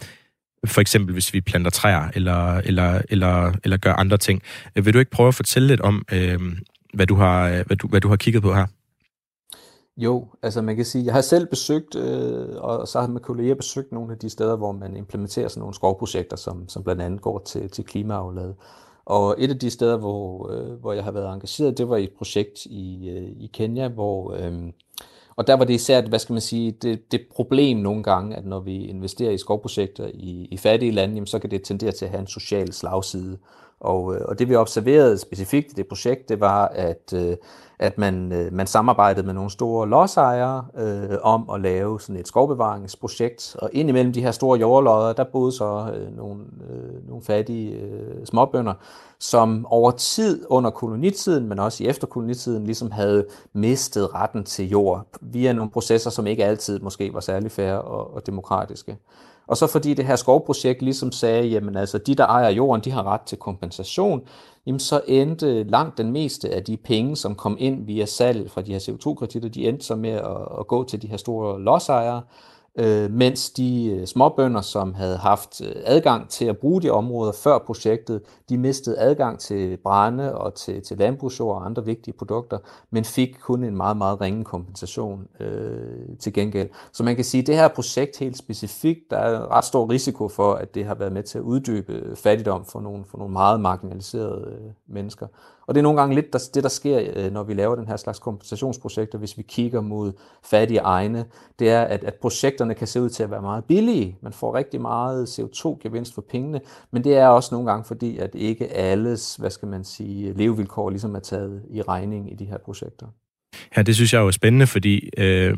for eksempel, hvis vi planter træer eller, eller, eller, eller gør andre ting. Øh, vil du ikke prøve at fortælle lidt om, øh, hvad, du har, hvad, du, hvad du har kigget på her? Jo, altså man kan sige, jeg har selv besøgt, øh, og så har med kolleger besøgt nogle af de steder, hvor man implementerer sådan nogle skovprojekter, som, som blandt andet går til, til klimaaflad. Og et af de steder, hvor, øh, hvor jeg har været engageret, det var i et projekt i, øh, i Kenya, hvor, øh, og der var det især, hvad skal man sige, det, det problem nogle gange, at når vi investerer i skovprojekter i, i fattige lande, jamen, så kan det tendere til at have en social slagside. Og, og det vi observerede specifikt i det projekt, det var, at, at man, man samarbejdede med nogle store lodsejere øh, om at lave sådan et skovbevaringsprojekt. Og indimellem de her store jordlodder, der boede så øh, nogle, øh, nogle fattige øh, småbønder, som over tid under kolonitiden, men også i efterkolonitiden, ligesom havde mistet retten til jord via nogle processer, som ikke altid måske var særlig fair og, og demokratiske. Og så fordi det her skovprojekt ligesom sagde, jamen altså de, der ejer jorden, de har ret til kompensation, jamen så endte langt den meste af de penge, som kom ind via salg fra de her C O to kreditter, de endte så med at gå til de her store lodsejere, øh, mens de småbønder, som havde haft adgang til at bruge de områder før projektet, de mistede adgang til brænde og til, til landbrugsjord og andre vigtige produkter, men fik kun en meget, meget ringe kompensation øh, til gengæld. Så man kan sige, at det her projekt helt specifikt, der er ret stor risiko for, at det har været med til at uddybe fattigdom for nogle, for nogle meget marginaliserede øh, mennesker. Og det er nogle gange lidt der, det, der sker, når vi laver den her slags kompensationsprojekter, hvis vi kigger mod fattige egne. Det er, at, at projekterne kan se ud til at være meget billige. Man får rigtig meget C O to gevinst for pengene, men det er også nogle gange fordi, at ikke alles, hvad skal man sige, levevilkår ligesom er taget i regning i de her projekter. Ja, det synes jeg er spændende, fordi øh,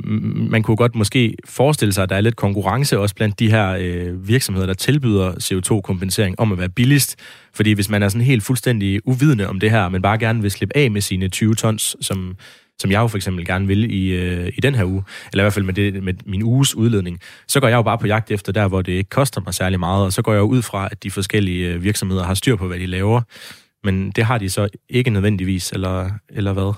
man kunne godt måske forestille sig, at der er lidt konkurrence også blandt de her øh, virksomheder, der tilbyder C O to kompensering om at være billigst. Fordi hvis man er sådan helt fuldstændig uvidende om det her, men bare gerne vil slippe af med sine tyve tons, som, som jeg jo for eksempel gerne vil i, øh, i den her uge, eller i hvert fald med, det, med min uges udledning, så går jeg jo bare på jagt efter der, hvor det ikke koster mig særlig meget, og så går jeg jo ud fra, at de forskellige virksomheder har styr på, hvad de laver. Men det har de så ikke nødvendigvis, eller, eller hvad?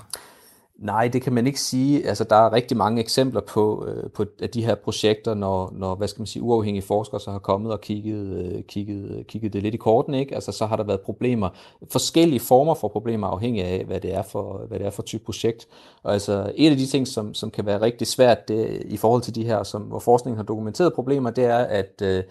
Nej, det kan man ikke sige. Altså, der er rigtig mange eksempler på, øh, på de her projekter, når, når hvad skal man sige, uafhængige forskere så har kommet og kigget, øh, kigget, kigget det lidt i kortene, ikke? Altså, så har der været problemer, forskellige former for problemer, afhængig af, hvad det er for, hvad det er for type projekt. Og altså, en af de ting, som, som kan være rigtig svært det, i forhold til de her, som, hvor forskningen har dokumenteret problemer, det er, at, øh,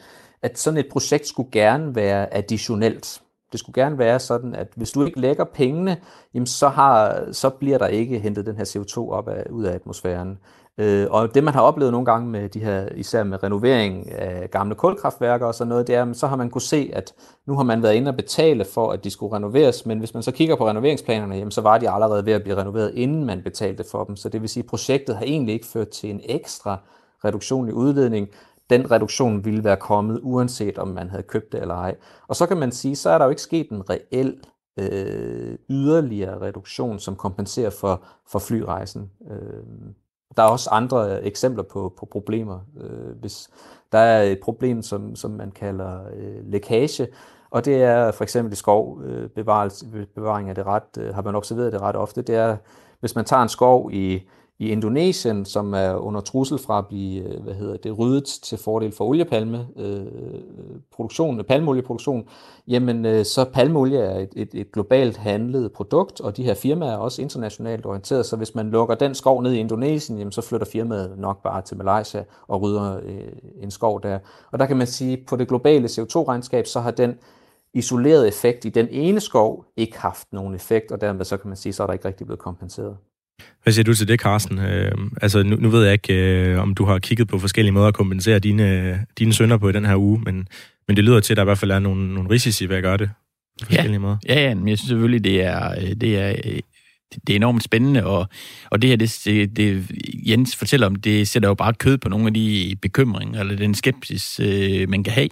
at sådan et projekt skulle gerne være additionelt. Det skulle gerne være sådan, at hvis du ikke lægger pengene, jamen så, har, så bliver der ikke hentet den her C O to op af, ud af atmosfæren. Øh, og det, man har oplevet nogle gange med de her, især med renovering af gamle kulkraftværker og sådan noget, det er, så har man kunne se, at nu har man været inde og betale for, at de skulle renoveres, men hvis man så kigger på renoveringsplanerne, jamen så var de allerede ved at blive renoveret, inden man betalte for dem. Så det vil sige, at projektet har egentlig ikke ført til en ekstra reduktion i udledning. Den reduktion ville være kommet, uanset om man havde købt det eller ej. Og så kan man sige, så er der jo ikke sket en reel øh, yderligere reduktion, som kompenserer for, for flyrejsen. Øh, der er også andre eksempler på, på problemer. Øh, hvis der er et problem, som, som man kalder øh, lækage, og det er for eksempel i skov, øh, bevaring af det ret, øh, har man observeret det ret ofte, det er, hvis man tager en skov i I Indonesien, som er under trussel fra at blive, hvad hedder det, ryddet til fordel for oliepalme, øh, produktion, palmeolieproduktion, jamen øh, så palmeolie er et, et, et globalt handlet produkt, og de her firmaer er også internationalt orienteret, så hvis man lukker den skov ned i Indonesien, jamen så flytter firmaet nok bare til Malaysia og rydder øh, en skov der. Og der kan man sige, at på det globale C O to regnskab, så har den isolerede effekt i den ene skov ikke haft nogen effekt, og dermed så kan man sige, så er der ikke rigtig blevet kompenseret. Hvad siger du til det, Carsten? Øh, altså, nu, nu ved jeg ikke, øh, om du har kigget på forskellige måder at kompensere dine, dine synder på i den her uge, men, men det lyder til, at der i hvert fald er nogle, nogle risici ved at gøre det på forskellige ja. måder. Ja, ja, men jeg synes selvfølgelig, det er, det er, det er enormt spændende, og, og det her, det, det Jens fortæller om, det sætter jo bare kød på nogle af de bekymringer, eller den skepsis, øh, man kan have.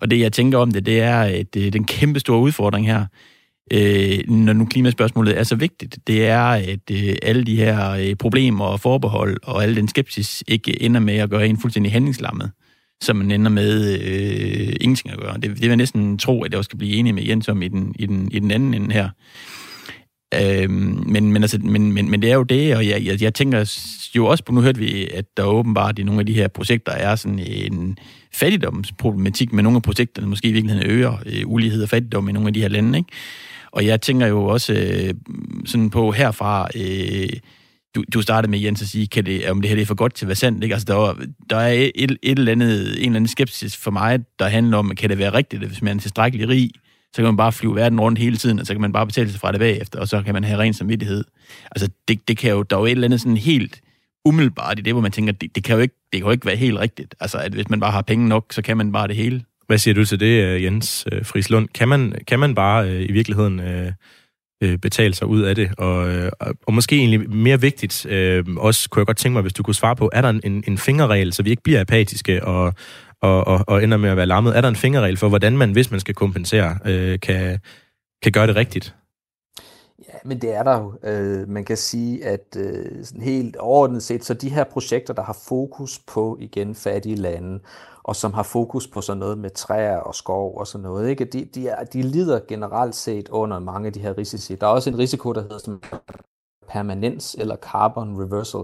Og det, jeg tænker om det, det er, at det er den kæmpe store udfordring her, Øh, når nu klimaspørgsmålet er så vigtigt, det er, at øh, alle de her øh, problemer og forbehold og alle den skepsis ikke ender med at gøre en fuldstændig handlingslammet, som man ender med øh, ingenting at gøre. Det, det vil jeg næsten tro, at jeg også skal blive enig med Jens om i den, i den, i den anden ende her. Øh, men, men, altså, men, men, men det er jo det, og jeg, jeg, jeg tænker jo også på, nu hørte vi, at der åbenbart i nogle af de her projekter er sådan en fattigdomsproblematik, men nogle af projekterne måske i virkeligheden øger øh, ulighed og fattigdom i nogle af de her lande, ikke? Og jeg tænker jo også øh, sådan på herfra, øh, du, du startede med, Jens, at sige, kan det, om det her det er for godt til at være sandt. Ikke? Altså, der, der er et, et eller andet, en eller anden skepsis for mig, der handler om, kan det være rigtigt, at hvis man er tilstrækkelig rig, så kan man bare flyve verden rundt hele tiden, og så kan man bare betale sig fra det bagefter, og så kan man have ren samvittighed. Altså, det, det kan jo, der er jo et eller andet sådan helt umiddelbart i det, hvor man tænker, det, det, kan jo ikke, det kan jo ikke være helt rigtigt. Altså, at hvis man bare har penge nok, så kan man bare det hele. Hvad siger du til det, Jens Friis Lund? Kan man, kan man bare øh, i virkeligheden øh, øh, betale sig ud af det? Og, øh, og måske egentlig mere vigtigt, øh, også kunne jeg godt tænke mig, hvis du kunne svare på, er der en, en fingerregel, så vi ikke bliver apatiske og, og, og, og ender med at være lammet? Er der en fingerregel for, hvordan man, hvis man skal kompensere, øh, kan, kan gøre det rigtigt? Ja, men det er der jo. Øh, man kan sige, at øh, sådan helt overordnet set, så de her projekter, der har fokus på, igen, fattige lande, og som har fokus på sådan noget med træer og skov og sådan noget, ikke? De, de, er, de lider generelt set under mange af de her risici. Der er også en risiko, der hedder som permanens eller carbon reversal,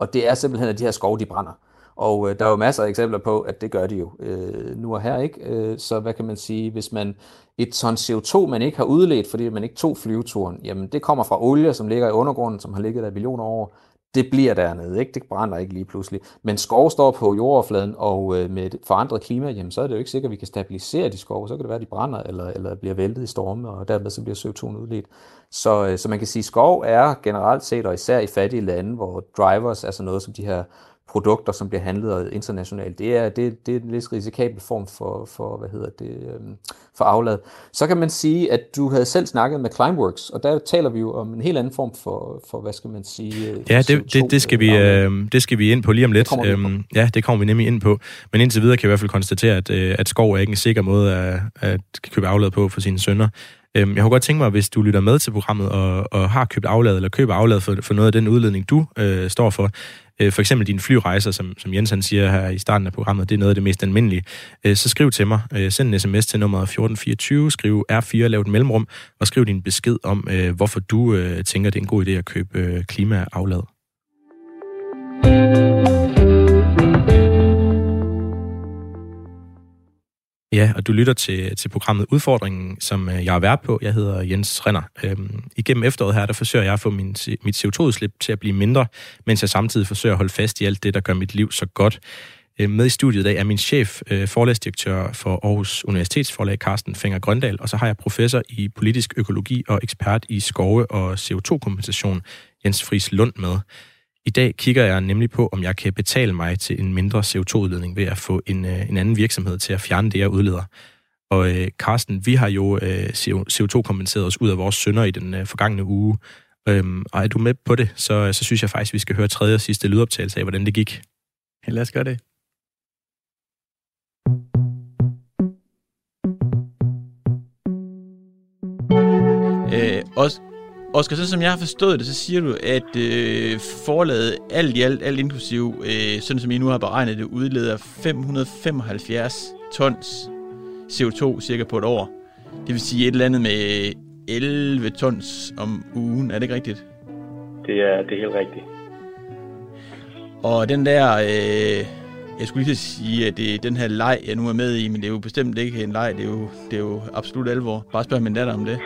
og det er simpelthen, at de her skove, de brænder. Og øh, der er jo masser af eksempler på, at det gør de jo øh, nu og her, ikke? Øh, så hvad kan man sige, hvis man et ton C O to, man ikke har udledt, fordi man ikke tog flyveturen, jamen det kommer fra olie, som ligger i undergrunden, som har ligget der i millioner år. Det bliver dernede, ikke? Det brænder ikke lige pludselig. Men skov står på jordoverfladen, og øh, med et forandret klima, jamen så er det jo ikke sikkert, at vi kan stabilisere de skove. Så kan det være, at de brænder eller, eller bliver væltet i storme, og dermed så bliver C O to udledt. Så, øh, så man kan sige, at skov er generelt set, og især i fattige lande, hvor drivers er sådan noget som de her produkter, som bliver handlet internationalt. Det er, det, det er en lidt risikabel form for, for, hvad hedder det, for aflad. Så kan man sige, at du havde selv snakket med Climeworks, og der taler vi jo om en helt anden form for, for hvad skal man sige... Ja, det, det, det, skal vi, øh, det skal vi ind på lige om lidt. Det øhm, ja, det kommer vi nemlig ind på. Men indtil videre kan jeg i hvert fald konstatere, at, at skov er ikke en sikker måde at, at købe aflad på for sine sønner. Jeg har godt tænkt mig, hvis du lytter med til programmet og, og har købt aflad eller køber aflad for, for noget af den udledning, du øh, står for, øh, for eksempel dine flyrejser, som, som Jens han siger her i starten af programmet, det er noget af det mest almindelige, øh, så skriv til mig. Øh, send en sms til nummer fjorten fireogtyve, skriv R fire, lav et mellemrum, og skriv din besked om, øh, hvorfor du øh, tænker, det er en god idé at købe øh, klimaaflad. Ja, og du lytter til, til programmet Udfordringen, som jeg er vært på. Jeg hedder Jens Rønner. Øhm, igennem efteråret her, der forsøger jeg at få min, mit C O to-udslip til at blive mindre, mens jeg samtidig forsøger at holde fast i alt det, der gør mit liv så godt. Øhm, med i studiet i dag er min chef, øh, forlagsdirektør for Aarhus Universitetsforlag, Carsten Fenger-Grøndahl, og så har jeg professor i politisk økologi og ekspert i skove og C O to-kompensation, Jens Friis Lund, med. I dag kigger jeg nemlig på, om jeg kan betale mig til en mindre C O to-udledning ved at få en, en anden virksomhed til at fjerne det, jeg udleder. Og øh, Carsten, vi har jo øh, C O to-kompenseret os ud af vores synder i den øh, forgangne uge. Øhm, og er du med på det, så, så synes jeg faktisk, vi skal høre tredje og sidste lydoptagelse af, hvordan det gik. Ja, lad os gøre det. Øh, også... Oscar, sådan som jeg har forstået det, så siger du, at øh, forlaget alt i alt, alt inklusiv, øh, sådan som I nu har beregnet det, udleder fem hundrede femoghalvfjerds tons C O to cirka på et år. Det vil sige et eller andet med elleve tons om ugen. Er det ikke rigtigt? Det er, det er helt rigtigt. Og den der, øh, jeg skulle lige sige, at det er den her leg, jeg nu er med i, men det er jo bestemt ikke en leg, det er jo, det er jo absolut alvor. Bare spørg min datter om det.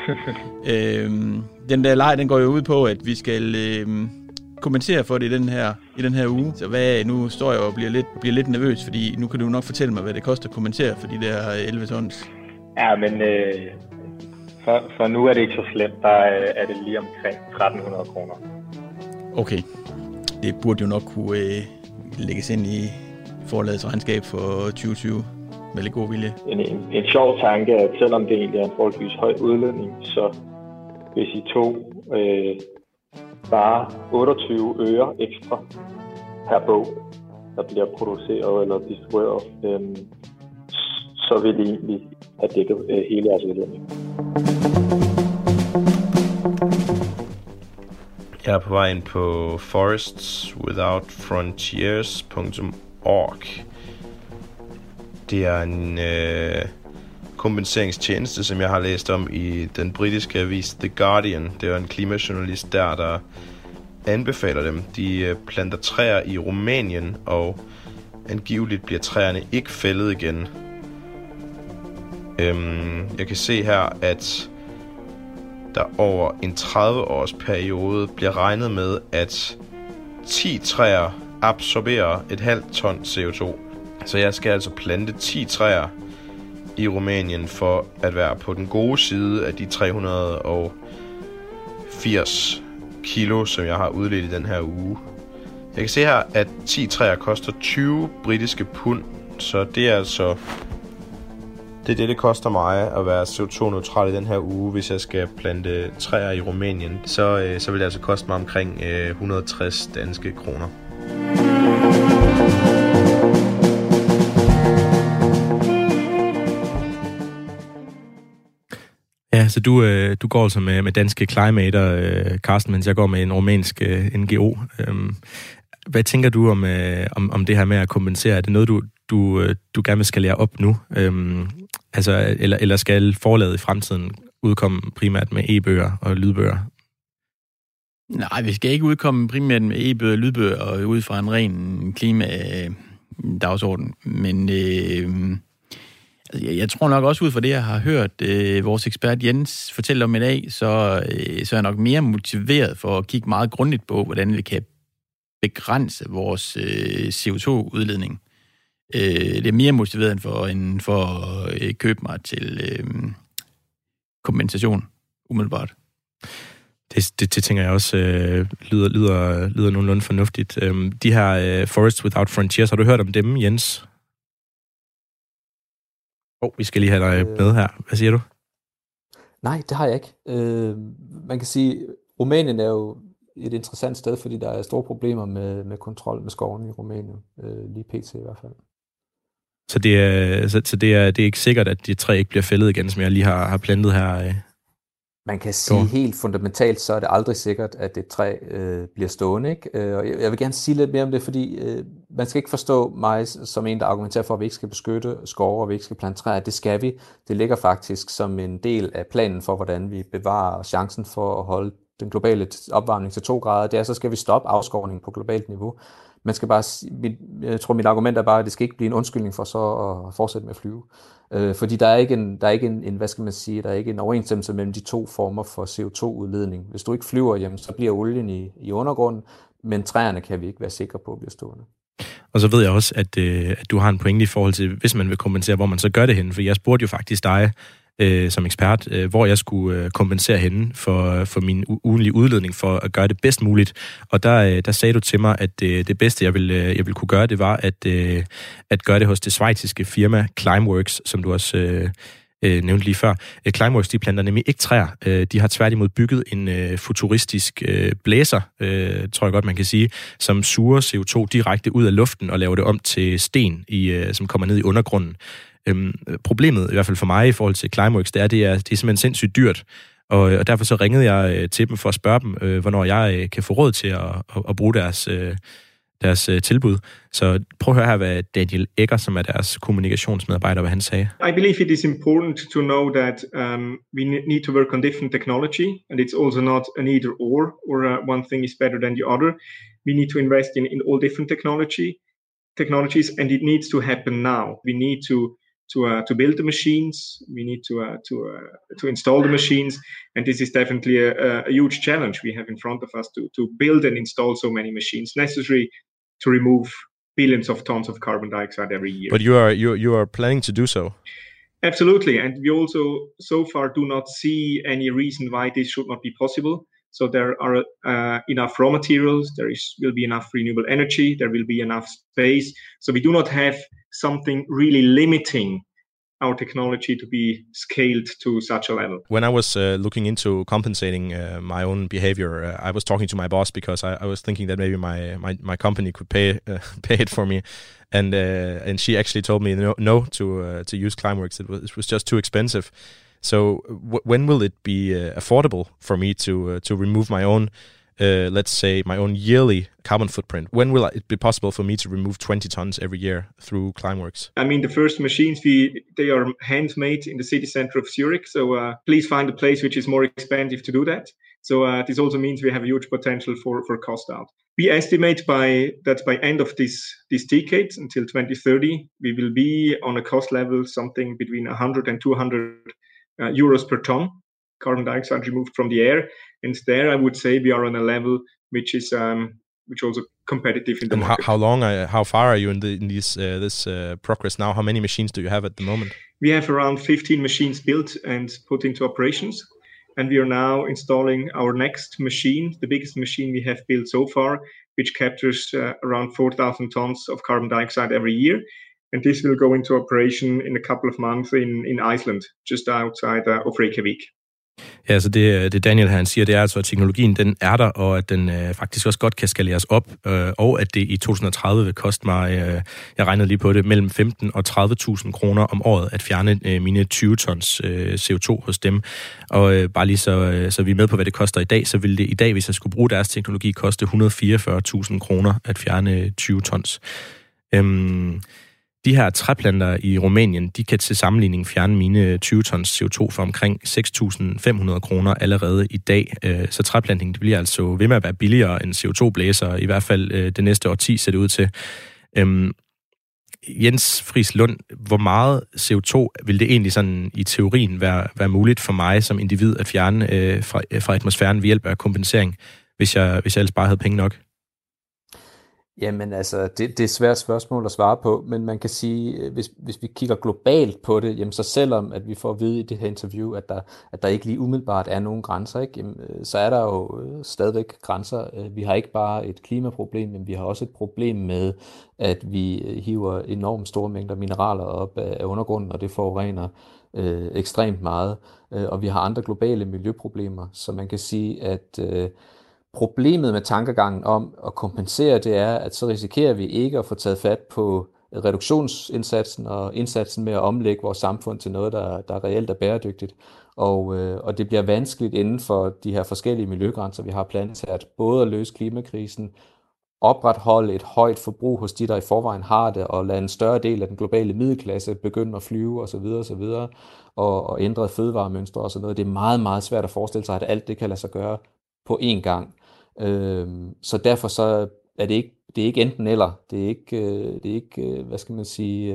øhm, Den der leg, den går jo ud på, at vi skal øh, kommentere for det i den her, i den her uge. Så hvad, nu står jeg og bliver lidt, bliver lidt nervøs, fordi nu kan du nok fortælle mig, hvad det koster at kommentere for de der elleve tons. Ja, men øh, for, for nu er det ikke så slemt. Der er det lige omkring tretten hundrede kroner. Okay. Det burde jo nok kunne øh, lægges ind i forlagets regnskab for tyve tyve. Med lidt god vilje. En, en, en sjov tanke, at selvom det egentlig er en forholdsvis høj udledning, så... Hvis I tog øh, bare otteogtyve øre ekstra per bog, der bliver produceret eller distribueret, øh, så vil I egentlig have dækket øh, hele jeres udledning. Jeg er på vej ind på Forests Without Frontiers punktum org. Det er en... Øh kompenseringstjeneste, som jeg har læst om i den britiske avis The Guardian. Det er en klimajournalist der, der anbefaler dem. De planter træer i Rumænien, og angiveligt bliver træerne ikke fældet igen. Øhm, jeg kan se her, at der over en tredive års periode bliver regnet med, at ti træer absorberer et halvt ton C O to. Så jeg skal altså plante ti træer i Rumænien for at være på den gode side af de tre hundrede og firs kilo, som jeg har udledt i den her uge. Jeg kan se her, at ti træer koster tyve britiske pund, så det er altså Det er det, det koster mig at være C O to neutral i den her uge, hvis jeg skal plante træer i Rumænien. Så, så vil det altså koste mig omkring et hundrede og tres danske kroner. Ja, så du, du går altså med, med danske Climator, Carsten, mens jeg går med en rumænsk N G O. Hvad tænker du om, om, om det her med at kompensere? Er det noget, du, du, du gerne vil skalere op nu? Altså, eller, eller skal forlaget i fremtiden udkomme primært med e-bøger og lydbøger? Nej, vi skal ikke udkomme primært med e-bøger og lydbøger og ud fra en ren klimadagsorden. Men øh, jeg tror nok også ud fra det, jeg har hørt øh, vores ekspert Jens fortælle om i dag, så, øh, så er jeg nok mere motiveret for at kigge meget grundigt på, hvordan vi kan begrænse vores øh, C O to udledning. Øh, det er mere motiveret end for, end for at øh, købe mig til øh, kompensation, umiddelbart. Det, det, det tænker jeg også øh, lyder, lyder, lyder nogenlunde fornuftigt. Øh, de her øh, Forests Without Frontiers, har du hørt om dem, Jens? Åh, oh, vi skal lige have dig med her. Hvad siger du? Nej, det har jeg ikke. Øh, man kan sige, Rumænien er jo et interessant sted, fordi der er store problemer med, med kontrol med skovene i Rumænien, øh, lige pt i hvert fald. Så det er, så, så det er, det er ikke sikkert, at de træ ikke bliver fældet igen, som jeg lige har, har plantet her? Øh. Man kan sige helt fundamentalt, så er det aldrig sikkert, at et træ øh, bliver stående, ikke? Og jeg, jeg vil gerne sige lidt mere om det, fordi øh, man skal ikke forstå mig som en, der argumenterer for, at vi ikke skal beskytte skove, og vi ikke skal plante træer. Det skal vi. Det ligger faktisk som en del af planen for, hvordan vi bevarer chancen for at holde den globale opvarmning til to grader. Det er, så skal vi stoppe afskovningen på globalt niveau. Man skal bare, jeg tror, mit argument er bare, at det skal ikke blive en undskyldning for så at fortsætte med at flyve. Øh, fordi der er ikke, en, der er ikke en, en, hvad skal man sige, der er ikke en overensstemmelse mellem de to former for C O to udledning. Hvis du ikke flyver, jamen, så bliver olien i, i undergrunden, men træerne kan vi ikke være sikre på at blive stående. Og så ved jeg også, at, øh, at du har en pointe i forhold til, hvis man vil kompensere, hvor man så gør det henne. For jeg spurgte jo faktisk dig øh, som ekspert, øh, hvor jeg skulle øh, kompensere henne for, for min ugenlige udledning, for at gøre det bedst muligt. Og der, øh, der sagde du til mig, at øh, det bedste, jeg ville, øh, jeg ville kunne gøre, det var at, øh, at gøre det hos det schweiziske firma Climeworks, som du også øh, øh, nævnte lige før. Øh, Climeworks, de planter nemlig ikke træer. Øh, de har tværtimod bygget en øh, futuristisk øh, blæser, øh, tror jeg godt, man kan sige, som suger C O to direkte ud af luften og laver det om til sten, i, øh, som kommer ned i undergrunden. Øhm, problemet, i hvert fald for mig i forhold til Climeworks, det er, det er, det er simpelthen sindssygt dyrt, og, og derfor så ringede jeg til dem for at spørge dem, øh, hvornår jeg øh, kan få råd til at, at, at bruge deres, øh, deres øh, tilbud. Så prøv at høre her, hvad Daniel Eggers, som er deres kommunikationsmedarbejder, hvad han sagde. I believe it is important to know that um, we need to work on different technology, and it's also not an either or, or uh, one thing is better than the other. We need to invest in, in all different technology, technologies, and it needs to happen now. We need to To, uh, to build the machines, we need to uh, to uh, to install the machines, and this is definitely a, a huge challenge we have in front of us to to build and install so many machines necessary to remove billions of tons of carbon dioxide every year. But you are you you are planning to do so. Absolutely, and we also so far do not see any reason why this should not be possible. So there are uh, enough raw materials, there is, will be enough renewable energy, there will be enough space. So we do not have something really limiting our technology to be scaled to such a level. When I was uh, looking into compensating uh, my own behavior, uh, I was talking to my boss because I, I was thinking that maybe my, my, my company could pay uh, pay it for me. And uh, and she actually told me no, no to uh, to use Climeworks. It was, it was just too expensive. So w- when will it be uh, affordable for me to uh, to remove my own, uh, let's say, my own yearly carbon footprint? When will it be possible for me to remove twenty tons every year through Climeworks? I mean, the first machines, we they are handmade in the city center of Zurich. So uh, please find a place which is more expensive to do that. So uh, this also means we have a huge potential for, for cost out. We estimate by that by end of this this decade, until twenty thirty, we will be on a cost level something between one hundred and two hundred Uh, euros per ton carbon dioxide removed from the air, and there I would say we are on a level which is um, which also competitive in the and market. How, how long, uh, how far are you in, the, in these, uh, this uh, progress now? How many machines do you have at the moment? We have around fifteen machines built and put into operations, and we are now installing our next machine, the biggest machine we have built so far, which captures uh, around four thousand tons of carbon dioxide every year. and this will go into operation in a couple of months in, in Iceland, just outside of Reykjavik. Ja, altså det, det Daniel han siger, det er altså, at teknologien den er der, og at den øh, faktisk også godt kan skaleres op, øh, og at det i to tusind og tredive vil koste mig, øh, jeg regnede lige på det, mellem femten og tredive tusind kroner om året at fjerne øh, mine tyve tons øh, C O to hos dem. Og øh, bare lige så, øh, så vi er med på, hvad det koster i dag, så ville det i dag, hvis jeg skulle bruge deres teknologi, koste et hundrede og fireogfyrre tusind kroner at fjerne tyve tons. Øhm De her træplanter i Rumænien, de kan til sammenligning fjerne mine tyve tons C O to for omkring seks tusind fem hundrede kroner allerede i dag. Så træplantningen bliver altså ved med at være billigere end C O to-blæser, i hvert fald det næste årti ser det ud til. Øhm, Jens Friis Lund, hvor meget C O to vil det egentlig sådan i teorien være, være muligt for mig som individ at fjerne øh, fra, fra atmosfæren ved hjælp af kompensering, hvis jeg, hvis jeg ellers bare havde penge nok? Jamen altså, det, det er et svært spørgsmål at svare på, men man kan sige, hvis, hvis vi kigger globalt på det, jamen så selvom at vi får at vide i det her interview, at der, at der ikke lige umiddelbart er nogen grænser, ikke? Jamen, så er der jo stadigvæk grænser. Vi har ikke bare et klimaproblem, men vi har også et problem med, at vi hiver enormt store mængder mineraler op af undergrunden, og det forurener øh, ekstremt meget. Og vi har andre globale miljøproblemer, så man kan sige, at øh, problemet med tankegangen om at kompensere, det er, at så risikerer vi ikke at få taget fat på reduktionsindsatsen og indsatsen med at omlægge vores samfund til noget, der, der reelt er bæredygtigt. Og, øh, og det bliver vanskeligt inden for de her forskellige miljøgrænser, vi har planlagt, både at løse klimakrisen, opretholde et højt forbrug hos de, der i forvejen har det, og lade en større del af den globale middelklasse begynde at flyve osv. osv. og, og ændre fødevaremønstre og sådan noget. Det er meget, meget svært at forestille sig, at alt det kan lade sig gøre på én gang. Så derfor så er det ikke, det er ikke enten eller, det er ikke, det er ikke, hvad skal man sige,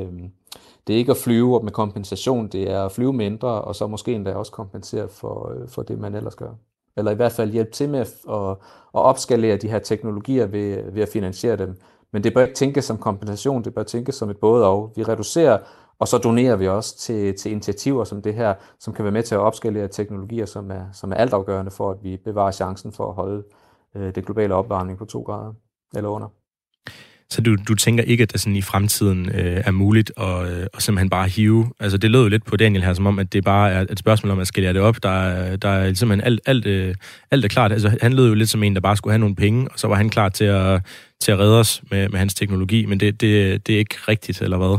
det er ikke at flyve op med kompensation, det er at flyve mindre, og så måske endda også kompensere for, for det, man ellers gør. Eller i hvert fald hjælpe til med at, at opskalere de her teknologier ved, ved at finansiere dem. Men det bør ikke tænkes som kompensation, det bør tænkes som et både og. Vi reducerer, og så donerer vi også til, til initiativer som det her, som kan være med til at opskalere teknologier, som er, som er altafgørende for, at vi bevarer chancen for at holde det globale opvarmning på to grader eller under. Så du, du tænker ikke, at det sådan i fremtiden øh, er muligt at, øh, at simpelthen bare hive? Altså det lød jo lidt på Daniel her, som om, at det bare er et spørgsmål om at skille det op. Der, der er simpelthen alt, alt, øh, alt er klart. Altså han lød jo lidt som en, der bare skulle have nogle penge, og så var han klar til at, til at redde os med, med hans teknologi, men det, det, det er ikke rigtigt, eller hvad?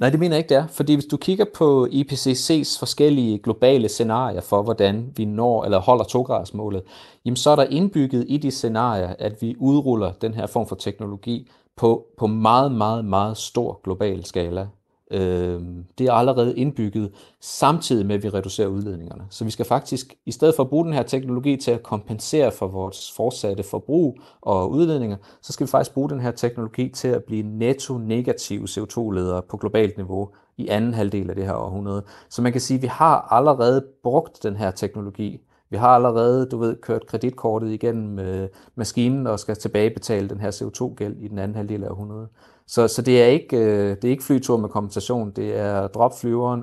Nej, det mener jeg ikke, det er. Fordi hvis du kigger på I P C C's forskellige globale scenarier for, hvordan vi når eller holder to-gradersmålet, jamen så er der indbygget i de scenarier, at vi udruller den her form for teknologi på, på meget, meget, meget stor global skala. Øh, det er allerede indbygget, samtidig med, at vi reducerer udledningerne. Så vi skal faktisk, i stedet for at bruge den her teknologi til at kompensere for vores fortsatte forbrug og udledninger, så skal vi faktisk bruge den her teknologi til at blive netto-negative C O to-ledere på globalt niveau i anden halvdel af det her århundrede. Så man kan sige, at vi har allerede brugt den her teknologi. Vi har allerede, du ved, kørt kreditkortet igennem øh, maskinen og skal tilbagebetale den her C O to-gæld i den anden halvdel af århundredet. Så, så det er ikke, øh, det er ikke flytur med kompensation, det er drop flyveren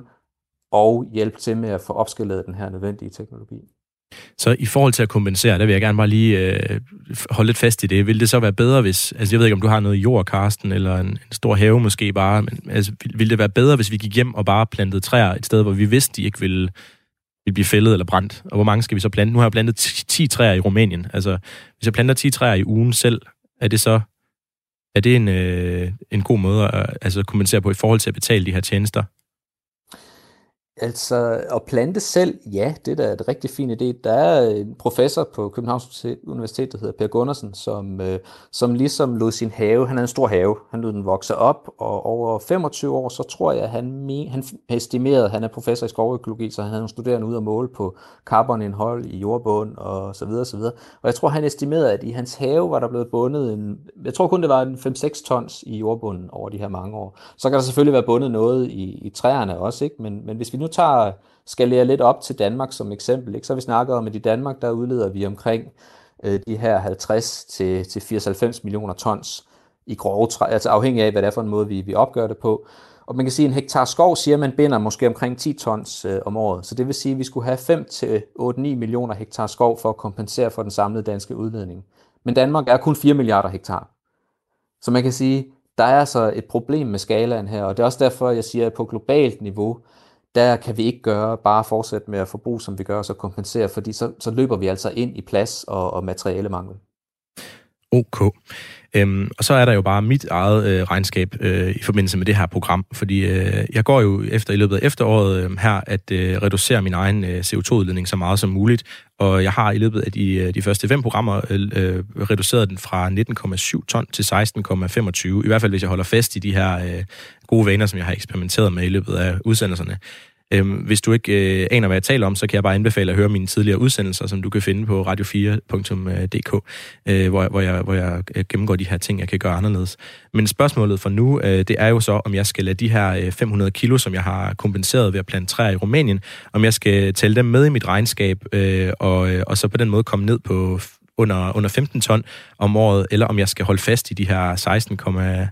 og hjælp til med at få opskaleret den her nødvendige teknologi. Så i forhold til at kompensere, der vil jeg gerne bare lige øh, holde lidt fast i det. Vil det så være bedre, hvis, altså jeg ved ikke, om du har noget jord, Carsten, eller en, en stor have måske bare, men altså, vil, vil det være bedre, hvis vi gik hjem og bare plantede træer et sted, hvor vi vidste, de ikke ville vil blive fældet eller brændt, og hvor mange skal vi så plante? Nu har jeg plantet ti træer i Rumænien. Altså, hvis jeg planter ti træer i ugen selv, er det så er det en, øh, en god måde at altså, kompensere på i forhold til at betale de her tjenester? Altså, at plante selv, ja, det er da et rigtig fint idé. Der er en professor på Københavns Universitet, der hedder Per Gunnarsen, som, øh, som ligesom lod sin have, han havde en stor have, han lod den vokse op, og over femogtyve år, så tror jeg, han, han estimerede, han er professor i skovøkologi, så han havde nogle studerende ude at måle på karbonindhold i jordbund, og så videre, så videre. Og jeg tror, han estimerede, at i hans have var der blevet bundet en, jeg tror kun, det var en fem til seks tons i jordbunden over de her mange år. Så kan der selvfølgelig være bundet noget i, i træerne også, ikke? Men, men hvis vi nu tager, skalerer lidt op til Danmark som eksempel, ikke? Så har vi snakket om, at i Danmark, der udleder vi omkring øh, de her halvtreds til fireoghalvfems millioner tons i grove træ, altså afhængig af, hvad det er for en måde, vi, vi opgør det på. Og man kan sige, at en hektar skov siger, at man binder måske omkring ti tons øh, om året. Så det vil sige, at vi skulle have fem til otte til ni millioner hektar skov for at kompensere for den samlede danske udledning. Men Danmark er kun fire milliarder hektar. Så man kan sige, der er altså et problem med skalaen her, og det er også derfor, jeg siger, at på globalt niveau, der kan vi ikke gøre bare fortsætte med at forbruge, som vi gør, og så kompensere, fordi så, så løber vi altså ind i plads og, og materialemangel. Okay. Øhm, og så er der jo bare mit eget øh, regnskab øh, i forbindelse med det her program, fordi øh, jeg går jo efter i løbet af efteråret øh, her at øh, reducere min egen øh, C O to-udledning så meget som muligt, og jeg har i løbet af de, de første fem programmer øh, reduceret den fra nitten komma syv ton til seksten komma femogtyve, i hvert fald hvis jeg holder fast i de her øh, gode vaner, som jeg har eksperimenteret med i løbet af udsendelserne. Øhm, hvis du ikke øh, aner, hvad jeg taler om, så kan jeg bare anbefale at høre mine tidligere udsendelser, som du kan finde på radio fire punktum d k, øh, hvor, hvor, jeg, hvor jeg gennemgår de her ting, jeg kan gøre anderledes. Men spørgsmålet for nu, øh, det er jo så, om jeg skal lade de her øh, fem hundrede kilo, som jeg har kompenseret ved at plante træer i Rumænien, om jeg skal tælle dem med i mit regnskab, øh, og, og så på den måde komme ned på under, under femten ton om året, eller om jeg skal holde fast i de her seksten komma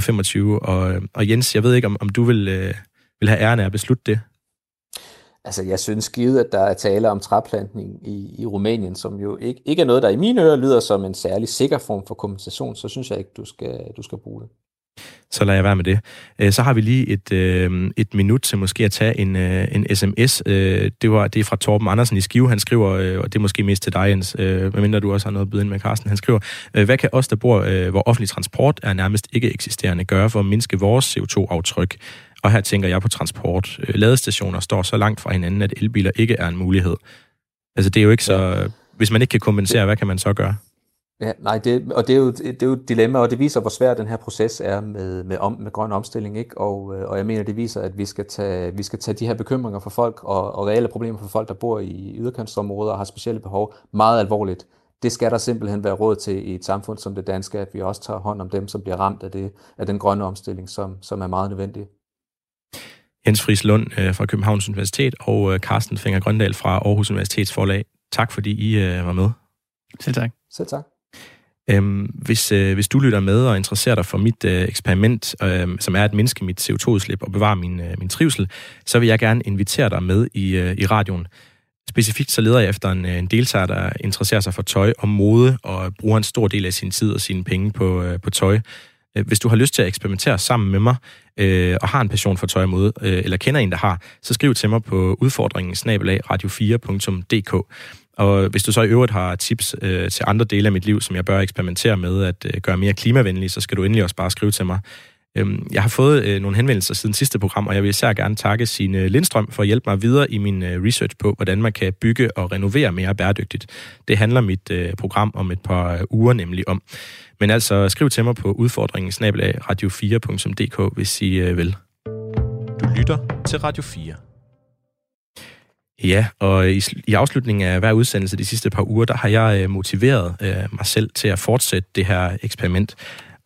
femogtyve. Og, og Jens, jeg ved ikke, om, om du vil... Øh, vil have æren af at beslutte det? Altså, jeg synes givet, at der er tale om træplantning i, i Rumænien, som jo ikke, ikke er noget, der i mine ører lyder som en særlig sikker form for kompensation, så synes jeg ikke, du skal, du skal bruge det. Så lader jeg være med det. Så har vi lige et, et minut til måske at tage en, en sms. Det, var, det er fra Torben Andersen i Skive. Han skriver, og det er måske mest til dig, Jens, medmindre du også har noget at byde ind med, Carsten. Han skriver, hvad kan os, der bor, hvor offentlig transport er nærmest ikke eksisterende, gøre for at mindske vores C O to-aftryk? Og her tænker jeg på transport. Ladestationer står så langt fra hinanden, at elbiler ikke er en mulighed. Altså det er jo ikke så... Hvis man ikke kan kompensere, hvad kan man så gøre? Ja, nej, det, og det er, jo, det er jo et dilemma, og det viser, hvor svær den her proces er med, med, om, med grøn omstilling, ikke? Og, og jeg mener, det viser, at vi skal tage, vi skal tage de her bekymringer for folk og, og reelle problemer for folk, der bor i yderkantsområder og har specielle behov, meget alvorligt. Det skal der simpelthen være råd til i et samfund som det danske, at vi også tager hånd om dem, som bliver ramt af, det, af den grønne omstilling, som, som er meget nødvendig. Jens Friis Lund fra Københavns Universitet og Carsten Fenger-Grøndahl fra Aarhus Universitetsforlag. Tak fordi I var med. Selv tak. Selv tak. Hvis, hvis du lytter med og interesserer dig for mit eksperiment, som er at mindske mit C O to-udslip og bevare min, min trivsel, så vil jeg gerne invitere dig med i, i radioen. Specifikt så leder jeg efter en, en deltager, der interesserer sig for tøj og mode og bruger en stor del af sin tid og sine penge på, på tøj. Hvis du har lyst til at eksperimentere sammen med mig, øh, og har en passion for tøj og mode, øh, eller kender en, der har, så skriv til mig på udfordringen bindestreg radio fire punktum d k. Og hvis du så i øvrigt har tips øh, til andre dele af mit liv, som jeg bør eksperimentere med at øh, gøre mere klimavenlig, så skal du endelig også bare skrive til mig. Øhm, jeg har fået øh, nogle henvendelser siden sidste program, og jeg vil især gerne takke Signe Lindstrøm for at hjælpe mig videre i min øh, research på, hvordan man kan bygge og renovere mere bæredygtigt. Det handler mit øh, program om et par øh, uger nemlig om. Men altså, skriv til mig på udfordringen bindestreg radio fire punktum d k, hvis I øh, vil. Du lytter til Radio fire. Ja, og i, i afslutningen af hver udsendelse de sidste par uger, der har jeg øh, motiveret øh, mig selv til at fortsætte det her eksperiment.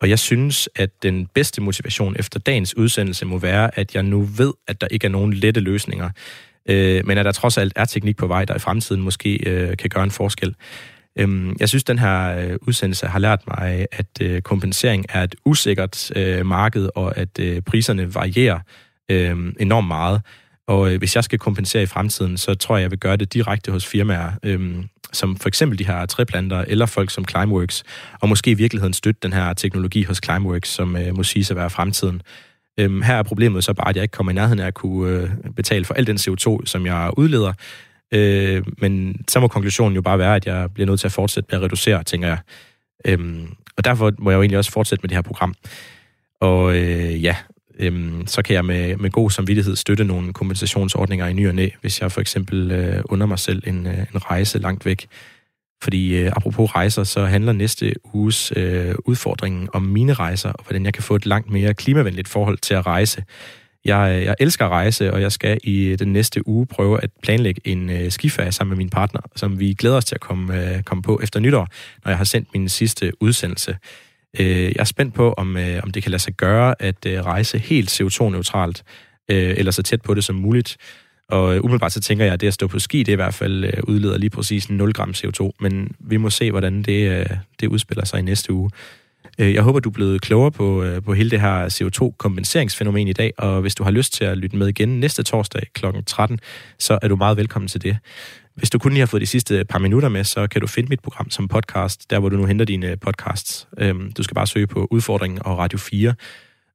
Og jeg synes, at den bedste motivation efter dagens udsendelse må være, at jeg nu ved, at der ikke er nogen lette løsninger, øh, men at der trods alt er teknik på vej, der i fremtiden måske øh, kan gøre en forskel. Jeg synes, den her udsendelse har lært mig, at kompensering er et usikkert marked, og at priserne varierer enormt meget. Og hvis jeg skal kompensere i fremtiden, så tror jeg, jeg vil gøre det direkte hos firmaer, som for eksempel de her træplanter, eller folk som Climeworks, og måske i virkeligheden støtte den her teknologi hos Climeworks, som må siges at være fremtiden. Her er problemet så bare, at jeg ikke kommer i nærheden af at kunne betale for al den C O to, som jeg udleder, Øh, men så må konklusionen jo bare være, at jeg bliver nødt til at fortsætte med at reducere, tænker jeg. Øhm, og derfor må jeg jo egentlig også fortsætte med det her program. Og øh, ja, øh, så kan jeg med, med god samvittighed støtte nogle kompensationsordninger i ny og næ, hvis jeg for eksempel øh, under mig selv en, øh, en rejse langt væk. Fordi øh, apropos rejser, så handler næste uges øh, udfordringen om mine rejser, og hvordan jeg kan få et langt mere klimavenligt forhold til at rejse. Jeg, jeg elsker at rejse, og jeg skal i den næste uge prøve at planlægge en øh, skiferie sammen med min partner, som vi glæder os til at komme, øh, komme på efter nytår, når jeg har sendt min sidste udsendelse. Øh, jeg er spændt på, om, øh, om det kan lade sig gøre at øh, rejse helt C O to-neutralt, øh, eller så tæt på det som muligt. Og øh, umiddelbart så tænker jeg, at det at stå på ski, det i hvert fald øh, udleder lige præcis nul gram C O to, men vi må se, hvordan det, øh, det udspiller sig i næste uge. Jeg håber, du er blevet klogere på, på hele det her C O to-kompenseringsfænomen i dag, og hvis du har lyst til at lytte med igen næste torsdag klokken tretten, så er du meget velkommen til det. Hvis du kun lige har fået de sidste par minutter med, så kan du finde mit program som podcast, der hvor du nu henter dine podcasts. Du skal bare søge på Udfordringen og Radio fire,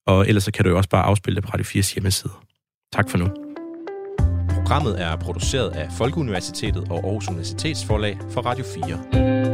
og ellers så kan du jo også bare afspille det på Radio fires hjemmeside. Tak for nu. Programmet er produceret af Folkeuniversitetet og Aarhus Universitetsforlag for Radio fire.